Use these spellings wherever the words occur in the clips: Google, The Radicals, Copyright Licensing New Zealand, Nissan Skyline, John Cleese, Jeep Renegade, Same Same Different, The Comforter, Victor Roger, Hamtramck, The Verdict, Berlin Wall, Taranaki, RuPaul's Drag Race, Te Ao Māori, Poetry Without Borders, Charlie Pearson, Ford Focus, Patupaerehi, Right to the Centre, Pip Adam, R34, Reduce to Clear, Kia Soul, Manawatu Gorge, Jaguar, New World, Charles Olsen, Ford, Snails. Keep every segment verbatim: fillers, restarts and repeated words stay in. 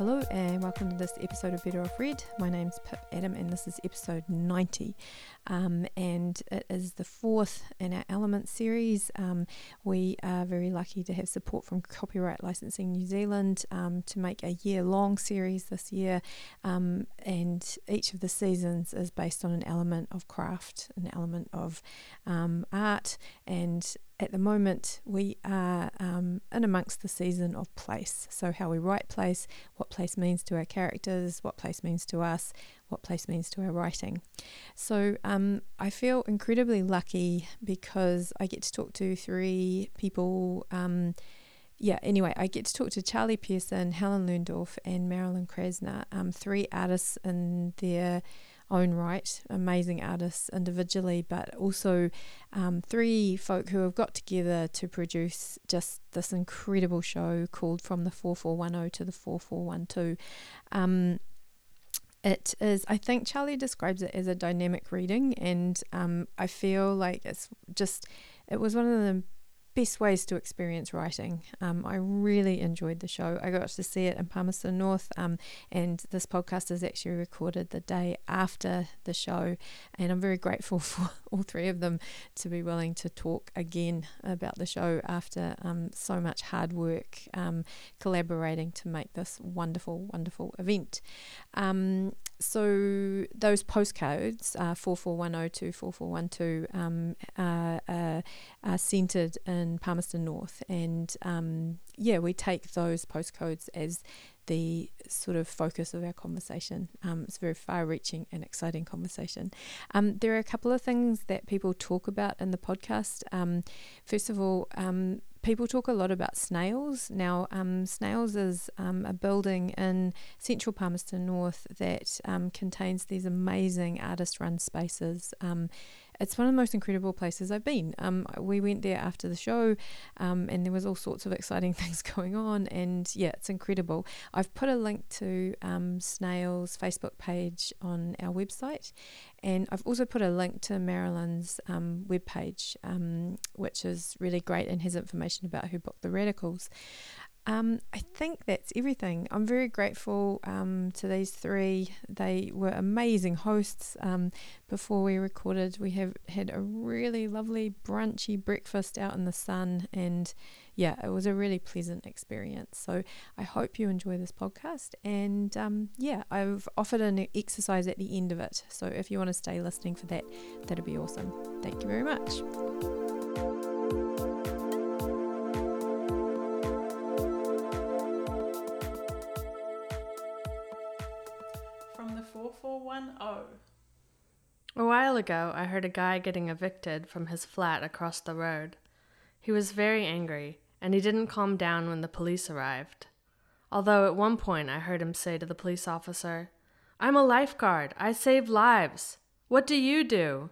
Hello and welcome to this episode of Better Off Red. My name's Pip Adam and this is episode ninety, um, and it is the fourth in our Element series. Um, we are very lucky to have support from Copyright Licensing New Zealand um, to make a year-long series this year, um, and each of the seasons is based on an element of craft, an element of um, art, and at the moment, we are um, in amongst the season of place. So how we write place, what place means to our characters, what place means to us, what place means to our writing. So um, I feel incredibly lucky because I get to talk to three people. Um, yeah, anyway, I get to talk to Charlie Pearson, Helen Lehndorf and Marilyn Krasner, um, three artists in their own right, amazing artists individually, but also um, three folk who have got together to produce just this incredible show called From the four four one zero to the four four one two. Um, it is, I think Charlie describes it as a dynamic reading, and um, I feel like it's just, it was one of the best ways to experience writing. Um, I really enjoyed the show. I got to see it in Palmerston North, um, and this podcast is actually recorded the day after the show, and I'm very grateful for all three of them to be willing to talk again about the show after um, so much hard work um, collaborating to make this wonderful, wonderful event. Um, so those postcodes, uh, four four one zero two, four four one two, um, are, are, are centred in Palmerston North, and um, yeah, we take those postcodes as the sort of focus of our conversation. Um, it's a very far-reaching and exciting conversation. Um, there are a couple of things that people talk about in the podcast. Um, first of all, um, people talk a lot about Snails. Now, um, Snails is um, a building in central Palmerston North that um, contains these amazing artist-run spaces. Um, it's one of the most incredible places I've been. Um, we went there after the show, um, and there was all sorts of exciting things going on, and yeah, it's incredible. I've put a link to um, Snails' Facebook page on our website, and I've also put a link to Marilyn's um, webpage, um, which is really great and has information about who booked The Radicals. Um, I think that's everything. I'm very grateful um, to these three. They were amazing hosts. Um, before we recorded, we have had a really lovely brunchy breakfast out in the sun, and yeah, it was a really pleasant experience. So I hope you enjoy this podcast, and um, yeah, I've offered an exercise at the end of it. So if you want to stay listening for that, that'd be awesome. Thank you very much. A while ago, I heard a guy getting evicted from his flat across the road. He was very angry, and he didn't calm down when the police arrived. Although at one point I heard him say to the police officer, "I'm a lifeguard. I save lives. What do you do?"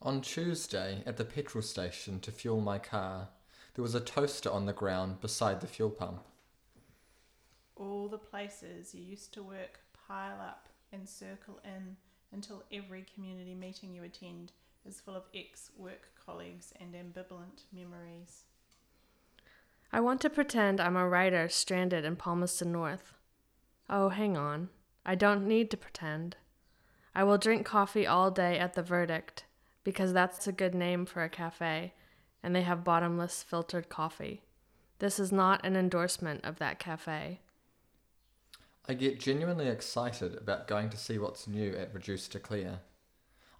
On Tuesday, at the petrol station to fuel my car, there was a toaster on the ground beside the fuel pump. All the places you used to work pile up and circle in until every community meeting you attend is full of ex-work colleagues and ambivalent memories. I want to pretend I'm a writer stranded in Palmerston North. Oh, hang on. I don't need to pretend. I will drink coffee all day at The Verdict, because that's a good name for a cafe, and they have bottomless filtered coffee. This is not an endorsement of that cafe. I get genuinely excited about going to see what's new at Reduce to Clear.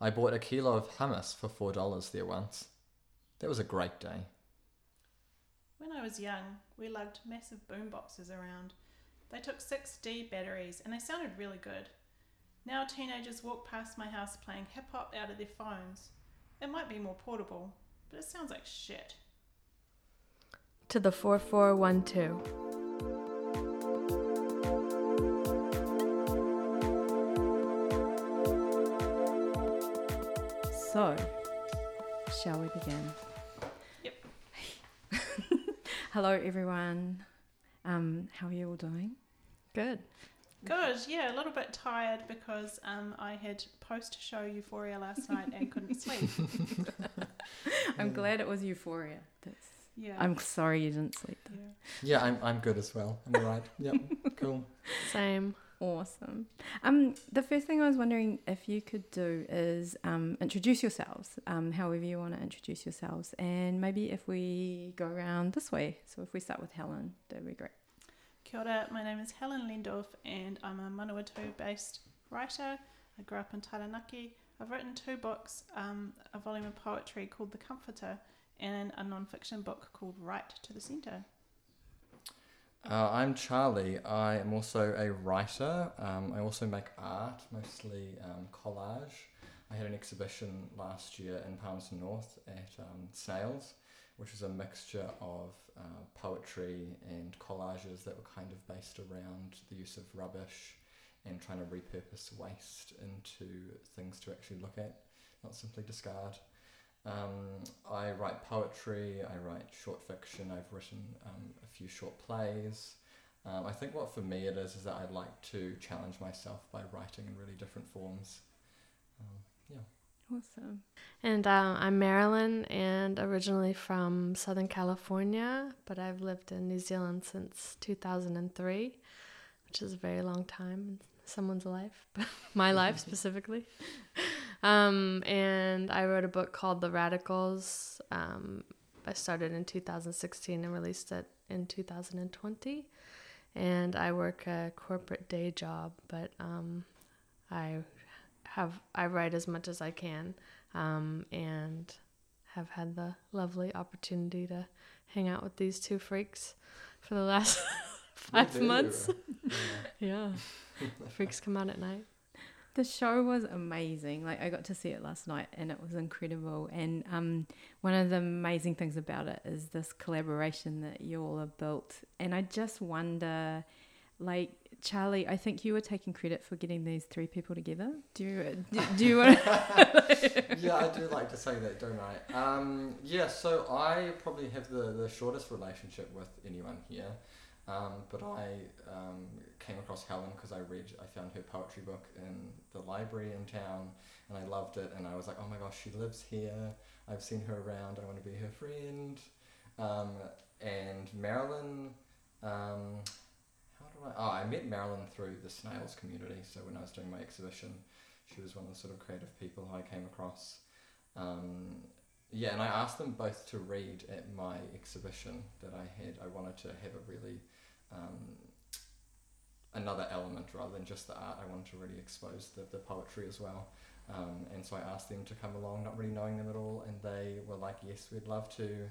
I bought a kilo of hummus for four dollars there once. That was a great day. When I was young, we lugged massive boom boxes around. They took six D batteries and they sounded really good. Now teenagers walk past my house playing hip-hop out of their phones. It might be more portable, but it sounds like shit. To the four four one two. So, shall we begin? Yep. Hello, everyone. Um, how are you all doing? Good. Good, yeah, a little bit tired because um, I had post-show euphoria last night and couldn't sleep. I'm glad it was euphoria. That's Yeah. I'm sorry you didn't sleep though. Yeah, yeah I'm I'm good as well. I'm all right. Yep. Cool. Same. Awesome. Um, the first thing I was wondering if you could do is um, introduce yourselves, um, however you want to introduce yourselves, and maybe if we go around this way. So if we start with Helen, that would be great. Kia ora, my name is Helen Lehndorf and I'm a Manawatu-based writer. I grew up in Taranaki. I've written two books, um, a volume of poetry called The Comforter and a non-fiction book called Right to the Centre. Uh, I'm Charlie. I am also a writer. Um, I also make art, mostly um, collage. I had an exhibition last year in Palmerston North at um, Snails, which is a mixture of uh, poetry and collages that were kind of based around the use of rubbish and trying to repurpose waste into things to actually look at, not simply discard. Um, I write poetry, I write short fiction, I've written um, a few short plays. Um, I think what for me it is is that I like to challenge myself by writing in really different forms. Um, yeah. Awesome. And uh, I'm Marilyn and originally from Southern California, but I've lived in New Zealand since two thousand three, which is a very long time in someone's life, but my life specifically. Um, and I wrote a book called The Radicals. Um, I started in two thousand sixteen and released it in two thousand twenty. And I work a corporate day job, but um, I have I write as much as I can um, and have had the lovely opportunity to hang out with these two freaks for the last five months. Yeah, the freaks come out at night. The show was amazing. Like, I got to see it last night and it was incredible. And um, one of the amazing things about it is this collaboration that you all have built. And I just wonder, like, Charlie, I think you were taking credit for getting these three people together. Do you, do, do you want to? Yeah, I do like to say that, don't I? Um, yeah, so I probably have the, the shortest relationship with anyone here. Um, but oh. I um, came across Helen because I read, I found her poetry book in the library in town and I loved it and I was like, oh my gosh, she lives here, I've seen her around, I want to be her friend. Um, and Marilyn, um, how do I, oh I met Marilyn through the Snails community, so when I was doing my exhibition, she was one of the sort of creative people I came across. Um, yeah, and I asked them both to read at my exhibition that I had. I wanted to have a really Um, another element rather than just the art. I wanted to really expose the, the poetry as well, um, and so I asked them to come along, not really knowing them at all, and they were like, yes, we'd love to.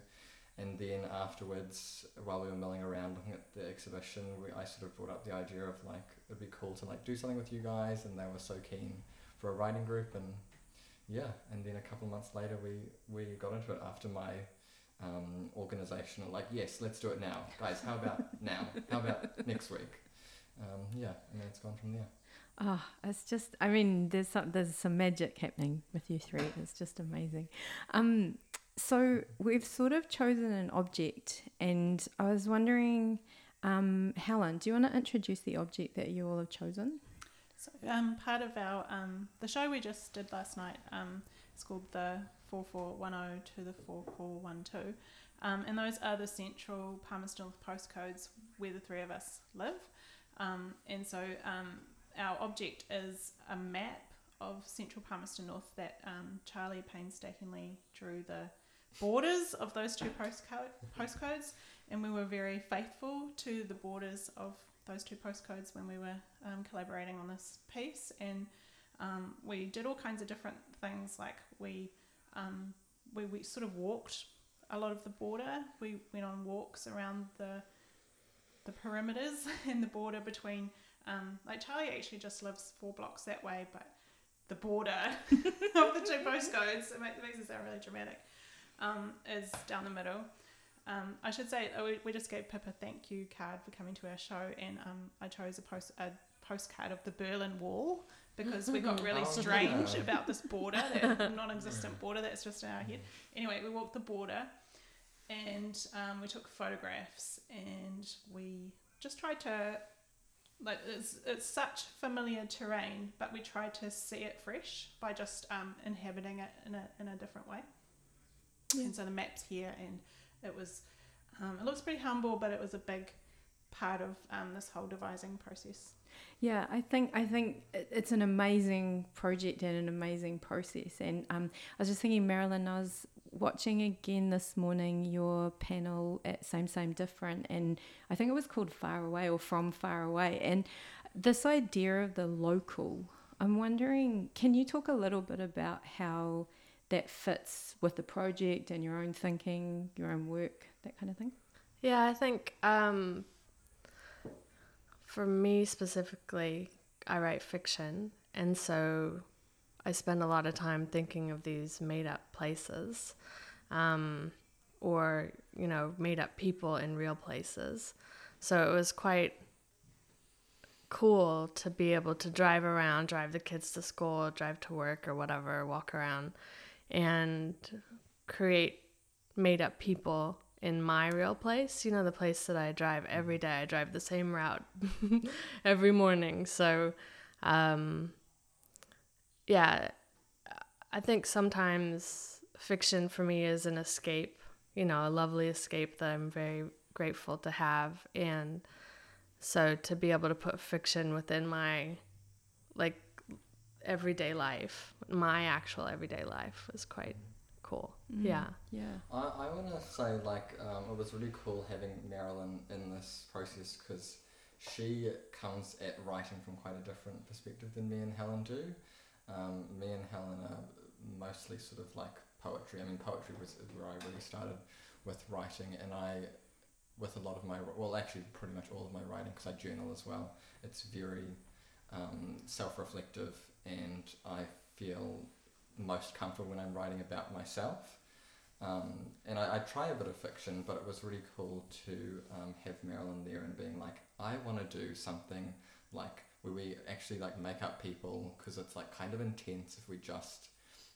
And then afterwards, while we were milling around looking at the exhibition, we, I sort of brought up the idea of like, it'd be cool to like do something with you guys, and they were so keen for a writing group. And yeah, and then a couple of months later we, we got into it after my Um, organizational, like, yes, let's do it now, guys, how about now, how about next week, um, yeah, and then it's gone from there. Oh, it's just, I mean, there's some, there's some magic happening with you three, it's just amazing. Um, so we've sort of chosen an object, and I was wondering, um, Helen, do you want to introduce the object that you all have chosen? So um, part of our, um, the show we just did last night, um, it's called the four four one zero to the four four one two, um, and those are the central Palmerston North postcodes where the three of us live, um, and so um, our object is a map of central Palmerston North that um, Charlie painstakingly drew the borders of those two postco- postcodes, and we were very faithful to the borders of those two postcodes when we were um, collaborating on this piece. And um, we did all kinds of different things, like we Um, we, we sort of walked a lot of the border. We went on walks around the the perimeters and the border between, um, like Charlie actually just lives four blocks that way, but the border of the two postcodes, it makes it sound really dramatic, um, is down the middle. Um, I should say, we, we just gave Pip a thank you card for coming to our show, and um, I chose a post a postcard of the Berlin Wall, because we got really oh, strange yeah. about this border, that non-existent border that's just in our head. Anyway, we walked the border and um, we took photographs, and we just tried to, like, it's, it's such familiar terrain, but we tried to see it fresh by just um, inhabiting it in a in a different way. Yeah. And so the map's here, and it was um, it looks pretty humble, but it was a big part of um, this whole devising process. Yeah, I think I think it's an amazing project and an amazing process. And um, I was just thinking, Marilyn, I was watching again this morning your panel at Same Same Different, and I think it was called Far Away or From Far Away. And this idea of the local, I'm wondering, can you talk a little bit about how that fits with the project and your own thinking, your own work, that kind of thing? Yeah, I think um, for me specifically, I write fiction, and so I spend a lot of time thinking of these made-up places um, or, you know, made-up people in real places. So it was quite cool to be able to drive around, drive the kids to school, drive to work or whatever, walk around and create made-up people in my real place, you know, the place that I drive every day. I drive the same route every morning. So, um, yeah, I think sometimes fiction for me is an escape, you know, a lovely escape that I'm very grateful to have. And so to be able to put fiction within my, like, everyday life, my actual everyday life was quite cool. Mm. Yeah. Yeah. I, I want to say, like, um, it was really cool having Marilyn in this process because she comes at writing from quite a different perspective than me and Helen do. Um, me and Helen are mostly sort of like poetry. I mean, poetry was where I really started with writing, and I... with a lot of my, well, actually pretty much all of my writing, because I journal as well, it's very um, self-reflective, and I feel most comfortable when I'm writing about myself. Um, and I, I try a bit of fiction, but it was really cool to um, have Marilyn there and being like, I want to do something like where we actually like make up people, because it's like kind of intense if we just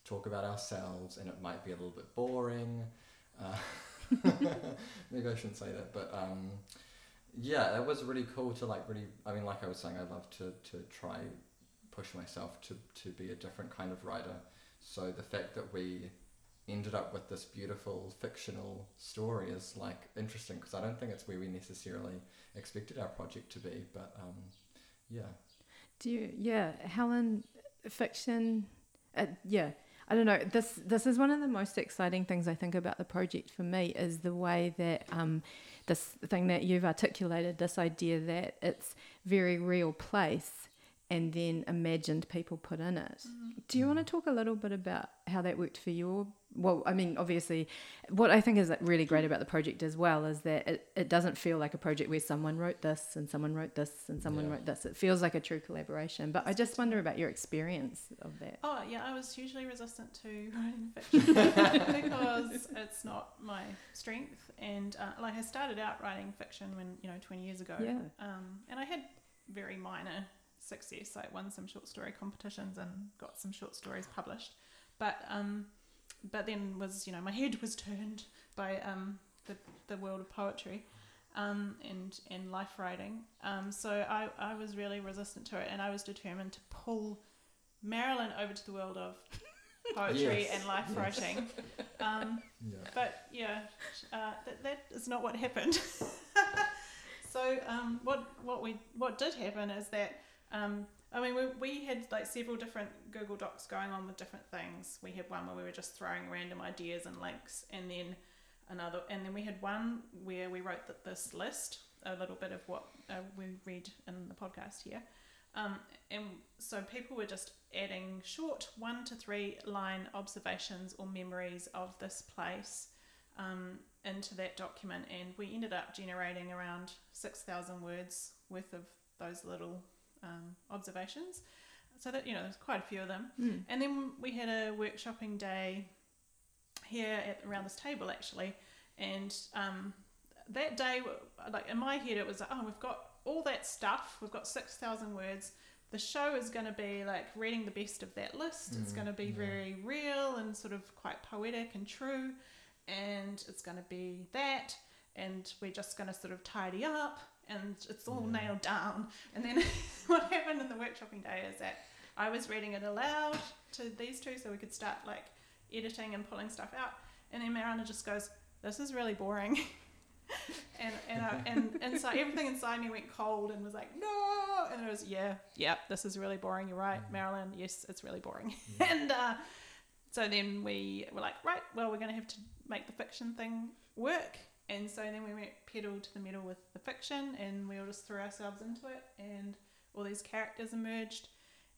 talk about ourselves, and it might be a little bit boring. Uh, maybe I shouldn't say that, but um yeah, it was really cool to like really, I mean, like I was saying, I love to to try push myself to to be a different kind of writer. So the fact that we ended up with this beautiful fictional story is like interesting, because I don't think it's where we necessarily expected our project to be, but um yeah. Do you, yeah, Helen, fiction, uh, yeah, I don't know, this this is one of the most exciting things I think about the project for me, is the way that um, this thing that you've articulated, this idea that it's very real place and then imagined people put in it. Mm. Do you want to talk a little bit about how that worked for your, well, I mean, obviously, what I think is really great about the project as well is that it, it doesn't feel like a project where someone wrote this and someone wrote this and someone yeah. wrote this. It feels like a true collaboration. But I just wonder about your experience of that. Oh, yeah, I was hugely resistant to writing fiction because it's not my strength. And, uh, like, I started out writing fiction when, you know, twenty years ago. Yeah. Um, and I had very minor success. I won some short story competitions and got some short stories published. But... um. But then was, you know, my head was turned by um, the the world of poetry um, and, and life writing. Um, so I, I was really resistant to it, and I was determined to pull Marilyn over to the world of poetry yes. and life yes. writing. Um, yeah. But, yeah, uh, that, that is not what happened. So um, what what we what did happen is that... Um, I mean, we we had like several different Google Docs going on with different things. We had one where we were just throwing random ideas and links, and then another, and then we had one where we wrote the, this list, a little bit of what uh, we read in the podcast here. Um, and so people were just adding short one to three line observations or memories of this place um, into that document, and we ended up generating around six thousand words worth of those little Um, observations, so that, you know, there's quite a few of them. Mm. And then we had a workshopping day here at around this table actually, and um, that day, like in my head it was like, oh, we've got all that stuff, we've got six thousand words, the show is going to be like reading the best of that list. Mm. It's going to be yeah. very real and sort of quite poetic and true, and it's going to be that, and we're just going to sort of tidy up, and it's all yeah. nailed down. And then what happened in the workshopping day is that I was reading it aloud to these two so we could start like editing and pulling stuff out, and then Mariana just goes, this is really boring. and and, I, and and so everything inside me went cold and was like, no. And it was, yeah, yeah, this is really boring. You're right, Marilyn. Yes, it's really boring. Yeah. And uh, so then we were like, right, well, we're going to have to make the fiction thing work. And so then we went pedal to the metal with the fiction, and we all just threw ourselves into it, and all these characters emerged.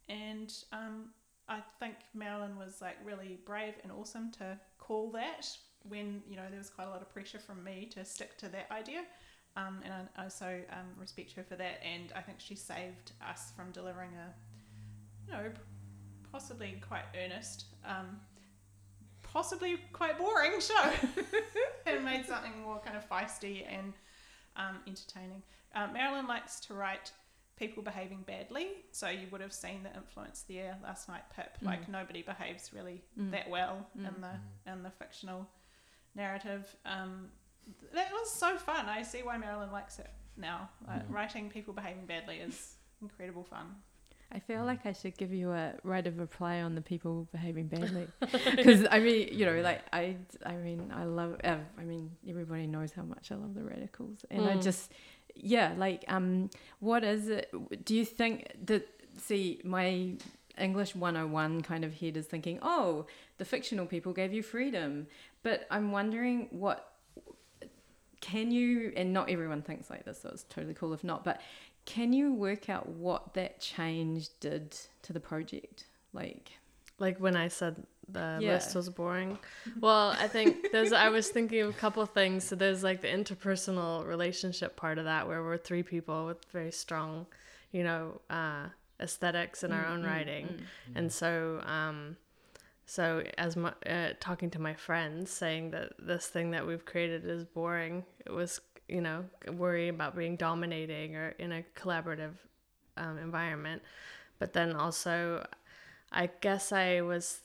And um, I think Marilyn was like really brave and awesome to call that when, you know, there was quite a lot of pressure from me to stick to that idea. Um, and I, I so um, respect her for that. And I think she saved us from delivering a, you know, possibly quite earnest, um, possibly quite boring show, and made something more kind of feisty and um, entertaining. Uh, Marilyn likes to write people behaving badly, so you would have seen the influence there last night, Pip. Mm. Like nobody behaves really mm. that well mm. in the in the fictional narrative. Um, that was so fun. I see why Marilyn likes it now. Like, mm. writing people behaving badly is incredible fun. I feel like I should give you a right of reply on the people behaving badly, because I mean, you know, like I, I mean, I love. Uh, I mean, everybody knows how much I love the Radicals, and mm. I just. Yeah, like, um, what is it? Do you think that, see, my English one oh one kind of head is thinking, oh, the fictional people gave you freedom. But I'm wondering what, can you, and not everyone thinks like this, so it's totally cool if not, but can you work out what that change did to the project? Like, like when I said the yeah. list was boring. Well, I think there's, I was thinking of a couple of things. So there's like the interpersonal relationship part of that, where we're three people with very strong, you know, uh, aesthetics in our mm-hmm. own writing. Mm-hmm. And so, um, so as my, uh, talking to my friends, saying that this thing that we've created is boring, it was, you know, worrying about being dominating or in a collaborative um, environment. But then also, I guess I was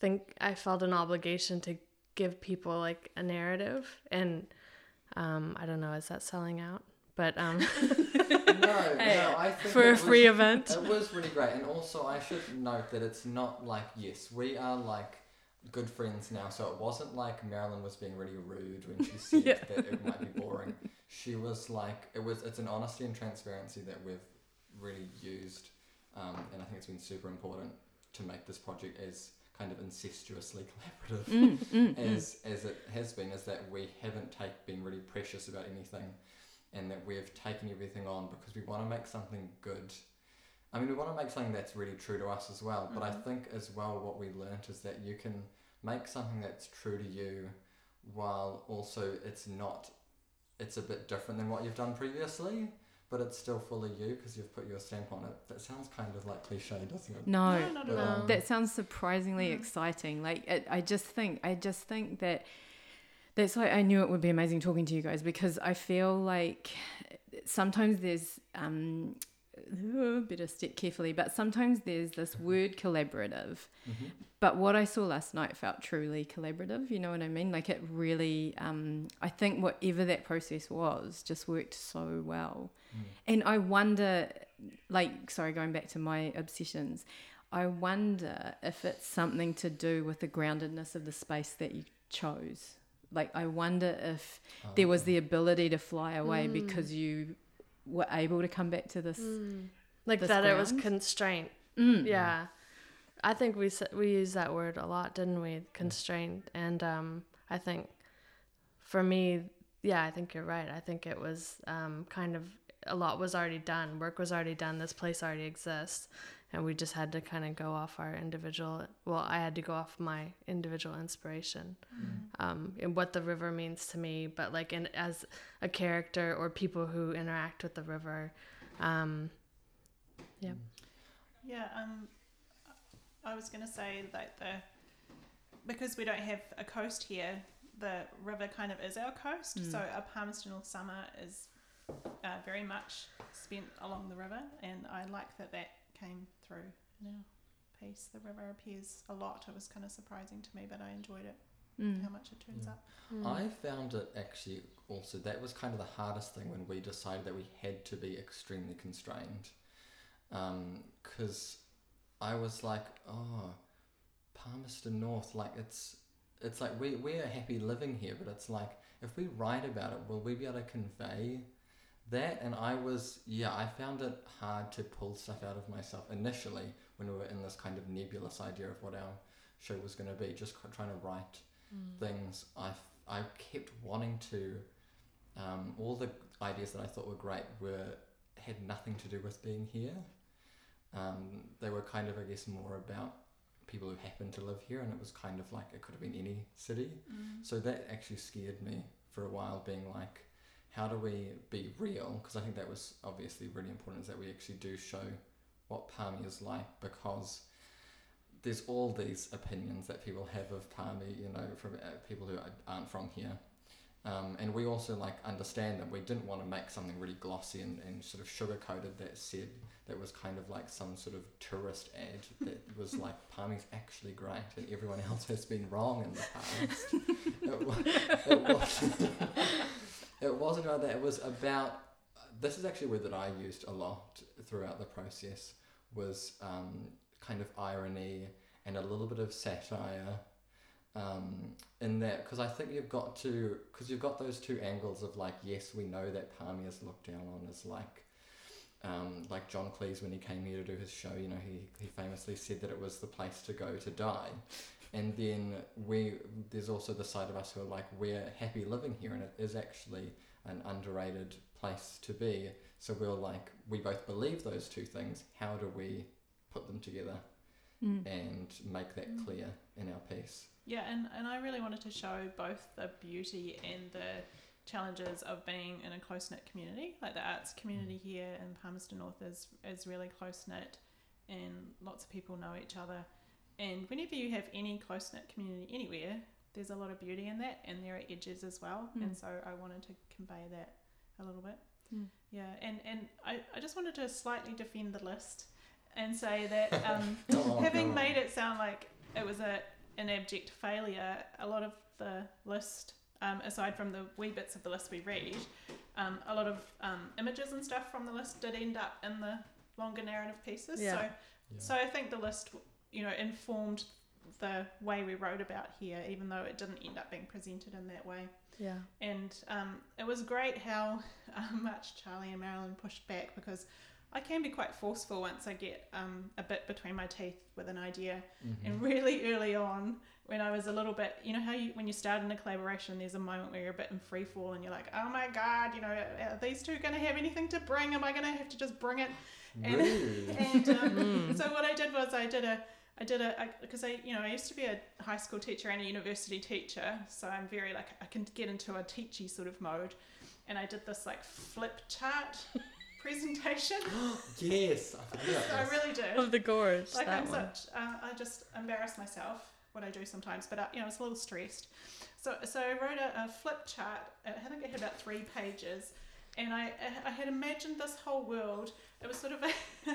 think I felt an obligation to give people like a narrative, and um, I don't know, is that selling out? But um, no, hey, no, I think for a was, free event, it was really great. And also, I should note that it's not like yes, we are like good friends now, so it wasn't like Marilyn was being really rude when she said yeah. that it might be boring. She was like, it was. It's an honesty and transparency that we've really used. Um, and I think it's been super important to make this project as kind of incestuously collaborative mm, mm, as mm. as it has been, is that we haven't take, been really precious about anything, and that we've taken everything on because we want to make something good. I mean, we want to make something that's really true to us as well, but mm. I think as well what we learnt is that you can make something that's true to you while also it's not, it's a bit different than what you've done previously, but it's still fully you because you've put your stamp on it. That sounds kind of like cliche, doesn't it? No, no not at all. Um, that sounds surprisingly yeah. exciting. Like it, I just think, I just think that that's why I knew it would be amazing talking to you guys, because I feel like sometimes there's, um, oh, better step carefully, but sometimes there's this word collaborative, mm-hmm. but what I saw last night felt truly collaborative, you know what I mean? Like it really, um, I think whatever that process was just worked so well. Mm. And I wonder, like, sorry, going back to my obsessions, I wonder if it's something to do with the groundedness of the space that you chose. Like, I wonder if oh, there was the ability to fly away mm. because you were able to come back to this mm. like this that ground. It was constraint mm. yeah I think we we use that word a lot, didn't we? Constraint. And um I think for me, yeah, I think you're right. I think it was um kind of a lot was already done, work was already done, this place already exists, and we just had to kind of go off our individual well I had to go off my individual inspiration mm. um and what the river means to me, but like in as a character or people who interact with the river. um yeah yeah um I was gonna say that the because we don't have a coast here, the river kind of is our coast mm. so a Palmerston North summer is Uh, very much spent along the river, and I like that that came through in our piece. The river appears a lot. It was kind of surprising to me, but I enjoyed it mm. how much it turns yeah. up. Mm. I found it actually also that was kind of the hardest thing when we decided that we had to be extremely constrained, because um, I was like, oh, Palmerston North, like it's it's like we, we're happy living here, but it's like, if we write about it, will we be able to convey that? And I was, yeah, I found it hard to pull stuff out of myself initially when we were in this kind of nebulous idea of what our show was going to be, just trying to write mm. things. I, I kept wanting to, um, all the ideas that I thought were great were had nothing to do with being here. Um, they were kind of, I guess, more about people who happen to live here, and it was kind of like it could have been any city. Mm. So that actually scared me for a while, being like, how do we be real? Because I think that was obviously really important, is that we actually do show what Palmy is like, because there's all these opinions that people have of Palmy, you know, from uh, people who aren't from here. Um, and we also like understand that we didn't want to make something really glossy and, and sort of sugar-coated that said that was kind of like some sort of tourist ad that was like Palmy's actually great and everyone else has been wrong in the past. it, was, it, wasn't, it wasn't about that. It was about, this is actually a word that I used a lot throughout the process, was um, kind of irony and a little bit of satire. Um, in that, because I think you've got to, because you've got those two angles of like, yes, we know that Palmy is looked down on as like, um, like John Cleese when he came here to do his show, you know, he, he famously said that it was the place to go to die. And then we, there's also the side of us who are like, we're happy living here and it is actually an underrated place to be. So we're like, we both believe those two things. How do we put them together mm. and make that mm. clear in our piece? Yeah, and, and I really wanted to show both the beauty and the challenges of being in a close-knit community. Like the arts community here in Palmerston North is, is really close-knit and lots of people know each other. And whenever you have any close-knit community anywhere, there's a lot of beauty in that, and there are edges as well. Mm. And so I wanted to convey that a little bit. Mm. Yeah, and, and I, I just wanted to slightly defend the list and say that um, oh, having no. made it sound like it was a... an abject failure, a lot of the list, um, aside from the wee bits of the list we read, um, a lot of um, images and stuff from the list did end up in the longer narrative pieces. Yeah. So, yeah. so I think the list, you know, informed the way we wrote about here, even though it didn't end up being presented in that way. Yeah. And um, it was great how uh, much Charlie and Marilyn pushed back, because I can be quite forceful once I get um, a bit between my teeth with an idea. Mm-hmm. And really early on, when I was a little bit, you know how you, when you start in a collaboration, there's a moment where you're a bit in free fall and you're like, oh my God, you know, are these two going to have anything to bring? Am I going to have to just bring it? And, really? and um, so what I did was I did a, I did a, because I, I, you know, I used to be a high school teacher and a university teacher. So I'm very like, I can get into a teachy sort of mode. And I did this like flip chart presentation. Yes, I forget. So I really did. Of the gorge. Like that I'm one. such, uh, I just embarrass myself, what I do sometimes, but I, you know, I was a little stressed. So, so I wrote a, a flip chart. I think it had about three pages, and I, I had imagined this whole world. It was sort of a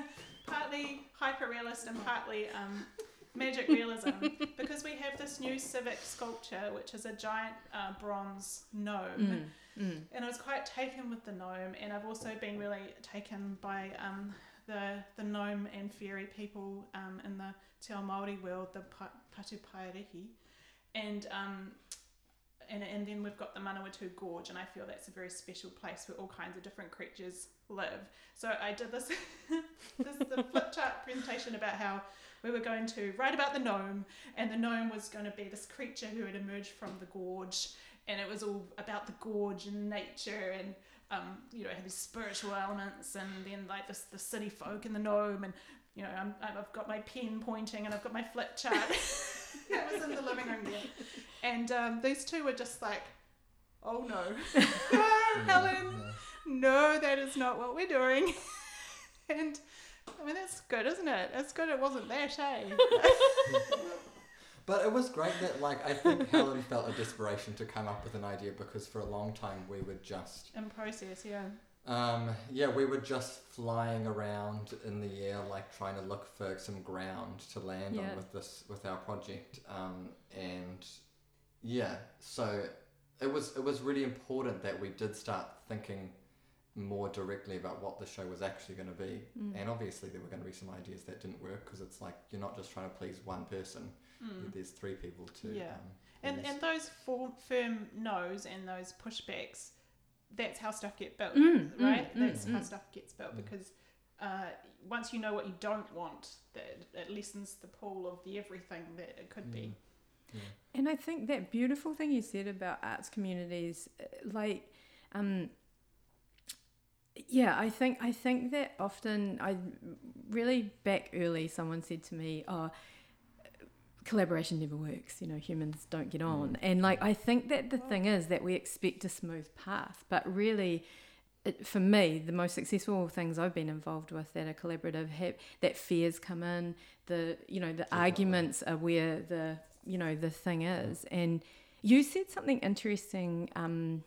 partly hyper-realist and partly um, magic realism, because we have this new civic sculpture, which is a giant uh, bronze gnome. Mm, mm. And I was quite taken with the gnome, and I've also been really taken by um, the the gnome and fairy people um, in the Te Ao Māori world, the Patupaerehi. And, um, and, and then we've got the Manawatu Gorge, and I feel that's a very special place where all kinds of different creatures live. So I did this, this the flip chart presentation about how we were going to write about the gnome, and the gnome was going to be this creature who had emerged from the gorge, and it was all about the gorge and nature, and um, you know, it had these spiritual elements, and then like this the city folk and the gnome, and you know, I'm, I've got my pen pointing, and I've got my flip chart. That was in the living room there, and um, these two were just like, "Oh no, oh, Helen, no, that is not what we're doing," and. I mean, that's good, isn't it? That's good it wasn't that, eh? But it was great that, like, I think Helen felt a desperation to come up with an idea, because for a long time we would just... In process, yeah. Um, yeah, we were just flying around in the air, like, trying to look for some ground to land yeah. on with this, with our project. Um, and, yeah, so it was it was really important that we did start thinking more directly about what the show was actually going to be. Mm. And obviously there were going to be some ideas that didn't work, because it's like you're not just trying to please one person. mm. there's three people to yeah. um, and and those firm no's and those pushbacks, that's how stuff get built, mm, right? Mm, that's mm, how mm. stuff gets built, because uh, once you know what you don't want, that it lessens the pool of the everything that it could mm. be. Yeah. And I think that beautiful thing you said about arts communities, like, um, yeah, I think I think that often, I really back early, someone said to me, oh, collaboration never works, you know, humans don't get on. Mm. And like, I think that the thing is that we expect a smooth path, but really, it, for me, the most successful things I've been involved with that are collaborative, have, that fears come in, the, you know, the Definitely. arguments are where the, you know, the thing is. And you said something interesting, um,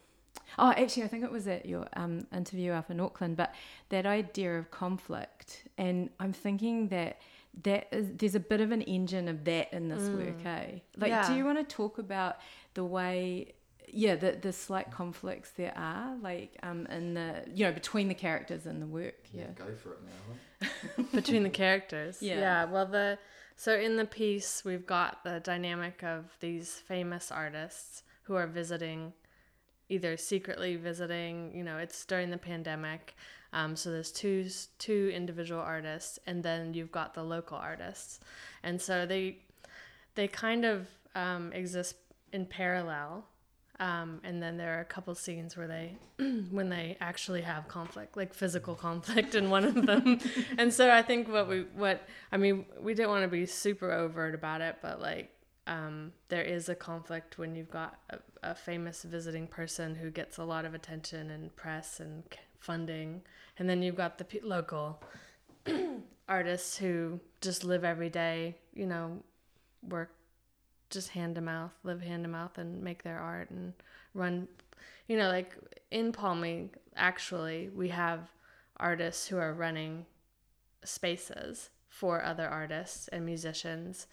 oh, actually, I think it was at your um, interview up in Auckland, but that idea of conflict. And I'm thinking that that is, there's a bit of an engine of that in this mm. work, eh? Like, yeah. do you want to talk about the way, yeah, the the slight conflicts there are, like, um, in the, you know, between the characters and the work? Yeah, yeah. Go for it now. Huh? Between the characters, yeah. yeah. Well, the so in the piece we've got the dynamic of these famous artists who are visiting, either secretly visiting. You know, it's during the pandemic. Um, so there's two two individual artists, and then you've got the local artists, and so they they kind of um, exist in parallel. Um, and then there are a couple scenes where they when they actually have conflict, like physical conflict in one of them. And so I think what we what I mean we didn't want to be super overt about it, but like um, there is a conflict when you've got a, a famous visiting person who gets a lot of attention and press and funding, and then you've got the p- local artists who just live every day, you know, work just hand to mouth, live hand to mouth, and make their art and run, you know, like in Palmy, actually we have artists who are running spaces for other artists and musicians,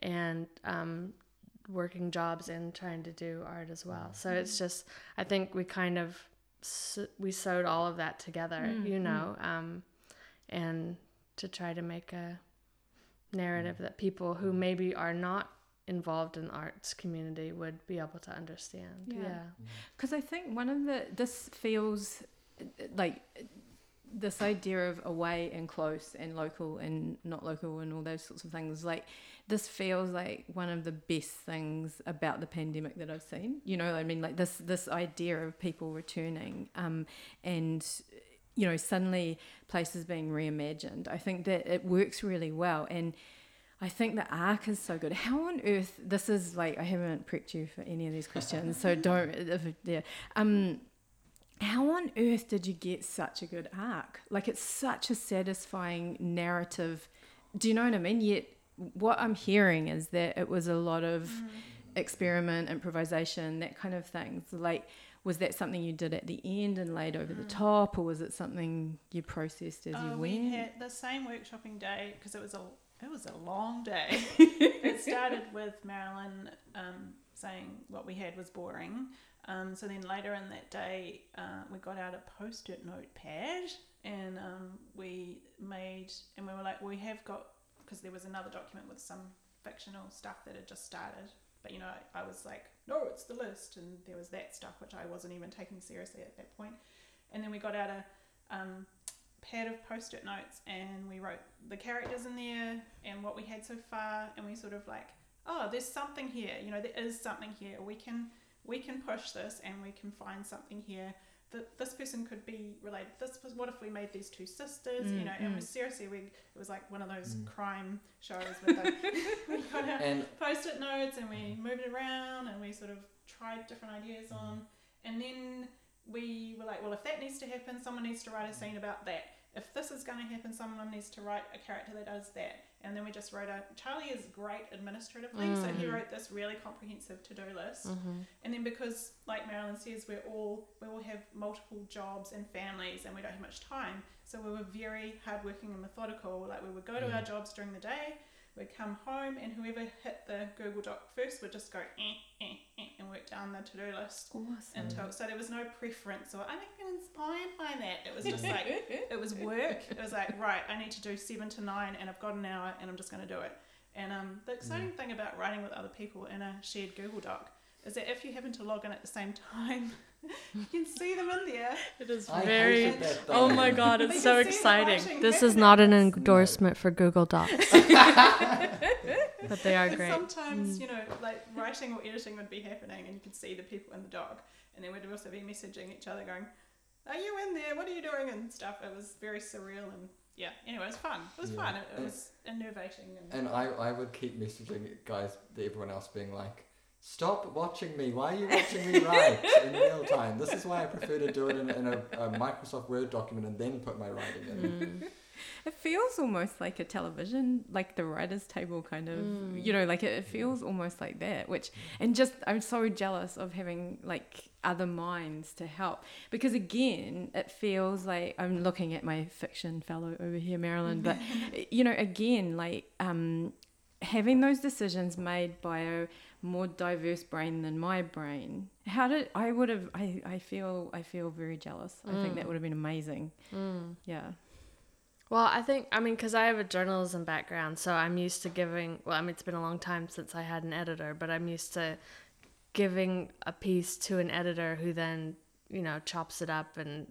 and um, working jobs and trying to do art as well. So it's just, I think we kind of So we sewed all of that together, mm, you know, mm. um, and to try to make a narrative that people who maybe are not involved in arts community would be able to understand. Yeah. Because yeah. I think one of the, this feels like this idea of away and close and local and not local and all those sorts of things, like this feels like one of the best things about the pandemic that I've seen, you know, I mean, like this this idea of people returning um and, you know, suddenly places being reimagined. I think that it works really well, and I think the arc is so good. How on earth, this is like, I haven't prepped you for any of these questions, so don't if, yeah um how on earth did you get such a good arc? Like, it's such a satisfying narrative. Do you know what I mean? Yet what I'm hearing is that it was a lot of mm. experiment, improvisation, that kind of thing. So like, was that something you did at the end and laid over mm. the top, or was it something you processed as oh, you went? We had the same workshopping day, because it was a it was a long day. It started with Marilyn um, saying what we had was boring. Um, so then later in that day, uh, we got out a post-it notepad, and um, we made, and we were like, we have got, because there was another document with some fictional stuff that had just started, but you know, I, I was like, no, it's the list, and there was that stuff which I wasn't even taking seriously at that point. And then we got out a um, pad of post-it notes, and we wrote the characters in there and what we had so far, and we sort of like, oh, there's something here, you know, there is something here, we can... we can push this and we can find something here that this person could be related. This was, what if we made these two sisters, mm, you know, mm. and we seriously, we, it was like one of those mm. crime shows with the, we got our and post-it notes and we moved it around and we sort of tried different ideas on. And then we were like, well, if that needs to happen, someone needs to write a scene about that. If this is going to happen, someone needs to write a character that does that. And then we just wrote out, Charlie is great administratively, mm. so he wrote this really comprehensive to-do list. Mm-hmm. And then because, like Marilyn says, we're all, we all have multiple jobs and families and we don't have much time. So we were very hardworking and methodical. Like, we would go to yeah. our jobs during the day, we'd come home, and whoever hit the Google Doc first would just go, eh, eh, eh, and work down the to-do list. Awesome. Until, so there was no preference, or I think I'm inspired by that. It was just like, it was work. It was like, right, I need to do seven to nine, and I've got an hour, and I'm just going to do it. And um, the exciting yeah. thing about writing with other people in a shared Google Doc is that if you happen to log in at the same time, you can see them in there. It is I very... That, oh my God, it's so exciting. This is not an endorsement no. for Google Docs. But they are and great. Sometimes, mm. you know, like writing or editing would be happening and you could see the people in the doc. And then we'd also be messaging each other going, are you in there? What are you doing? And stuff. It was very surreal and... yeah, anyway, it was fun. It was yeah. fun. It, it was innervating. And, and I, I would keep messaging guys, everyone else being like, stop watching me. Why are you watching me write in real time? This is why I prefer to do it in, in a, a Microsoft Word document and then put my writing in. Mm. It feels almost like a television, like the writer's table kind of, mm. you know, like it, it feels yeah. almost like that, which, and just, I'm so jealous of having like other minds to help, because again, it feels like I'm looking at my fiction fellow over here, Marilyn, but you know, again, like um, having those decisions made by a more diverse brain than my brain, how did, I would have, I, I feel, I feel very jealous. Mm. I think that would have been amazing. Mm. Yeah. Well, I think, I mean, because I have a journalism background, so I'm used to giving, well, I mean, it's been a long time since I had an editor, but I'm used to giving a piece to an editor who then, you know, chops it up and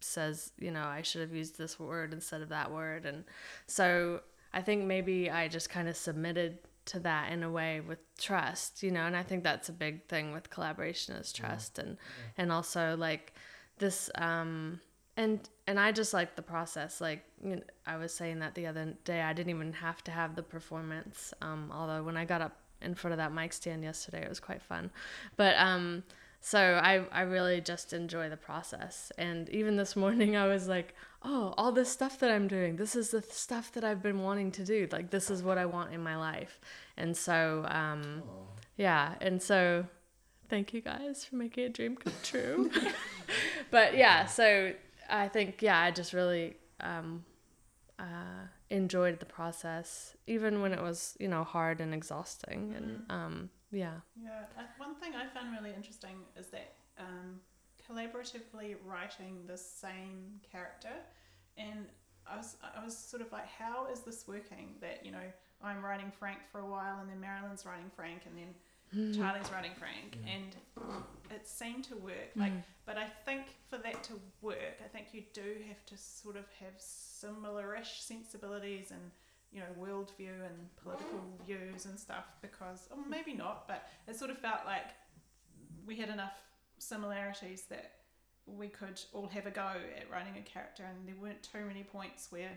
says, you know, I should have used this word instead of that word. And so I think maybe I just kind of submitted to that in a way with trust, you know, and I think that's a big thing with collaboration is trust. Yeah. And, yeah. and also like this, um, and, And I just like the process. Like, you know, I was saying that the other day, I didn't even have to have the performance. Um, although when I got up in front of that mic stand yesterday, it was quite fun. But um, so I, I really just enjoy the process. And even this morning, I was like, oh, all this stuff that I'm doing, this is the stuff that I've been wanting to do. Like, this is what I want in my life. And so, um, yeah. And so thank you guys for making a dream come true. But yeah, so... I think, yeah, I just really um, uh, enjoyed the process, even when it was, you know, hard and exhausting. And um, yeah. Yeah. Uh, one thing I found really interesting is that um, collaboratively writing the same character, and I was, I was sort of like, how is this working? That, you know, I'm writing Frank for a while, and then Marilyn's writing Frank, and then Charlie's writing Frank, yeah. and it seemed to work. Like, mm. but I think for that to work, I think you do have to sort of have similar-ish sensibilities and, you know, worldview and political views and stuff. Because, or maybe not, but it sort of felt like we had enough similarities that we could all have a go at writing a character, and there weren't too many points where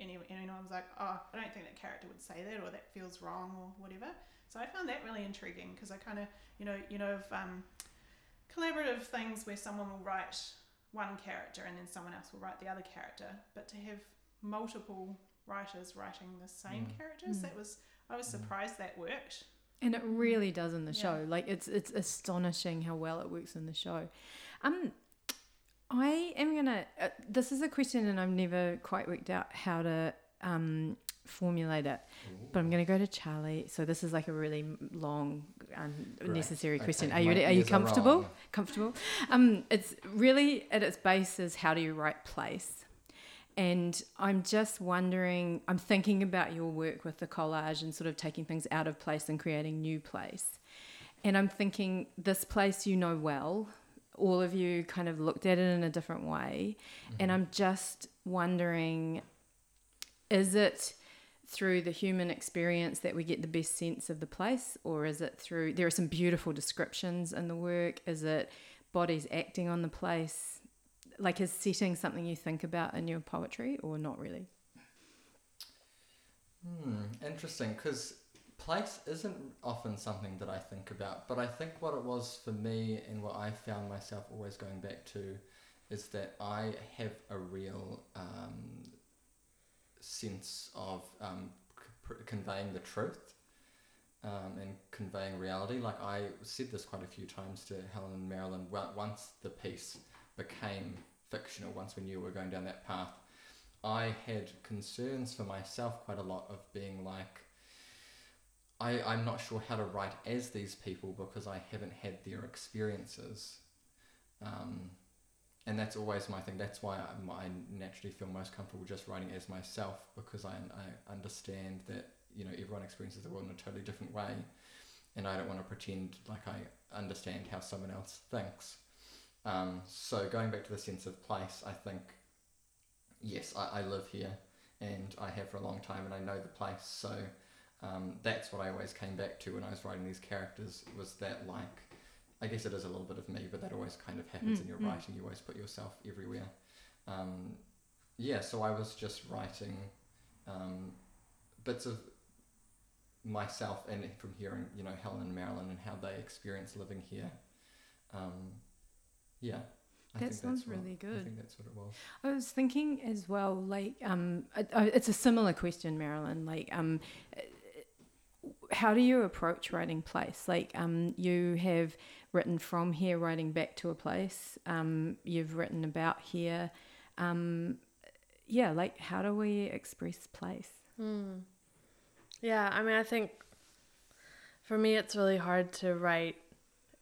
anyone was like, "Oh, I don't think that character would say that," or "That feels wrong," or whatever. So I found that really intriguing, because I kind of, you know, you know, of um, collaborative things where someone will write one character and then someone else will write the other character, but to have multiple writers writing the same mm. characters, mm. that was, I was surprised that worked. And it really does in the yeah. show. Like it's it's astonishing how well it works in the show. Um, I am gonna. Uh, this is a question, and I've never quite worked out how to. Um, formulate it, but I'm going to go to Charlie. So this is like a really long unnecessary question. Are you ready? Are you comfortable? Comfortable. Um, it's really at its base is how do you write place? And I'm just wondering, I'm thinking about your work with the collage and sort of taking things out of place and creating new place. And I'm thinking this place, you know, well, all of you kind of looked at it in a different way. Mm-hmm. And I'm just wondering, is it through the human experience that we get the best sense of the place, or is it through, there are some beautiful descriptions in the work, is it bodies acting on the place? Like, is setting something you think about in your poetry, or not really? Hmm, interesting, because place isn't often something that I think about, but I think what it was for me and what I found myself always going back to is that I have a real... Um, sense of um, c- conveying the truth um, and conveying reality. Like I said this quite a few times to Helen and Marilyn, well, once the piece became fictional, once we knew we were going down that path, I had concerns for myself quite a lot of being like, I, I'm not sure how to write as these people because I haven't had their experiences. Um, And that's always my thing. That's why I, I naturally feel most comfortable just writing as myself, because I, I understand that you know, everyone experiences the world in a totally different way, and I don't want to pretend like I understand how someone else thinks. Um, so going back to the sense of place, I think, yes, I, I live here, and I have for a long time, and I know the place. So um, that's what I always came back to when I was writing these characters, was that, like, I guess it is a little bit of me, but that always kind of happens mm, in your mm. writing. You always put yourself everywhere. Um, yeah, so I was just writing um, bits of myself, and from hearing, you know, Helen and Marilyn and how they experience living here. Um, yeah. I that sounds really what, good. I think that's what it was. I was thinking as well, like, um, I, I, it's a similar question, Marilyn, like, um, how do you approach writing place? Like, um, you have written from here, writing back to a place. Um, you've written about here. Um, yeah, like, how do we express place? Mm. Yeah, I mean, I think for me it's really hard to write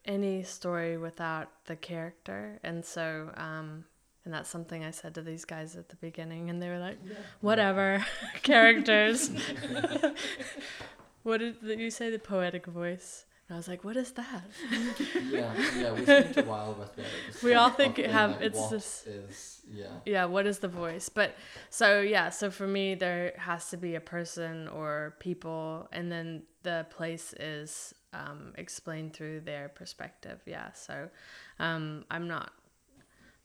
any story without the character, and so um and that's something I said to these guys at the beginning, and they were like, yeah, whatever, yeah. characters. What did you say, the poetic voice? And I was like, what is that? yeah, yeah, we spent a while with that. We all think it have, it's what this, is, yeah. Yeah, what is the voice? But, so yeah, so for me, there has to be a person or people, and then the place is um, explained through their perspective, yeah. So um, I'm not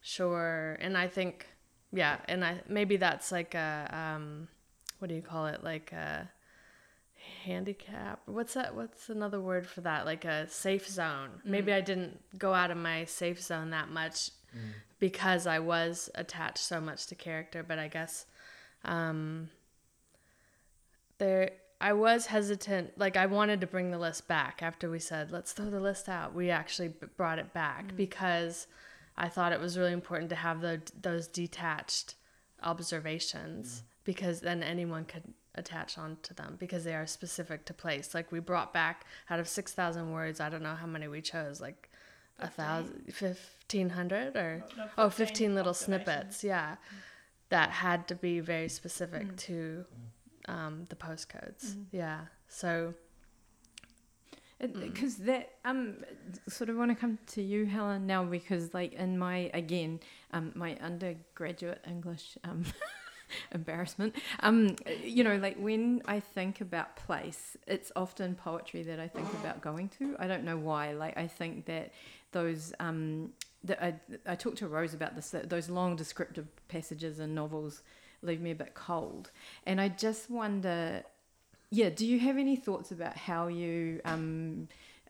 sure, and I think, yeah, and I maybe that's like a, um, what do you call it, like a, handicap, what's that what's another word for that, like a safe zone. mm. Maybe I didn't go out of my safe zone that much mm. because I was attached so much to character, but I guess um there I was hesitant, like I wanted to bring the list back after we said let's throw the list out. We actually brought it back mm. because I thought it was really important to have the, those detached observations, mm. because then anyone could attach onto them because they are specific to place. Like, we brought back out of six thousand words, I don't know how many we chose, like a thousand, fifteen hundred or no, no, oh, fifteen little snippets, yeah, that had to be very specific mm-hmm. to um, the postcodes, mm-hmm. yeah. So, because mm. that um, sort of want to come to you, Helen, now, because like in my again, um, my undergraduate English um. embarrassment um you know, like when I think about place, it's often poetry that I think about going to. I don't know why, like I think that those um that I, I talked to Rose about this, that those long descriptive passages in novels leave me a bit cold, and I just wonder, yeah, do you have any thoughts about how you um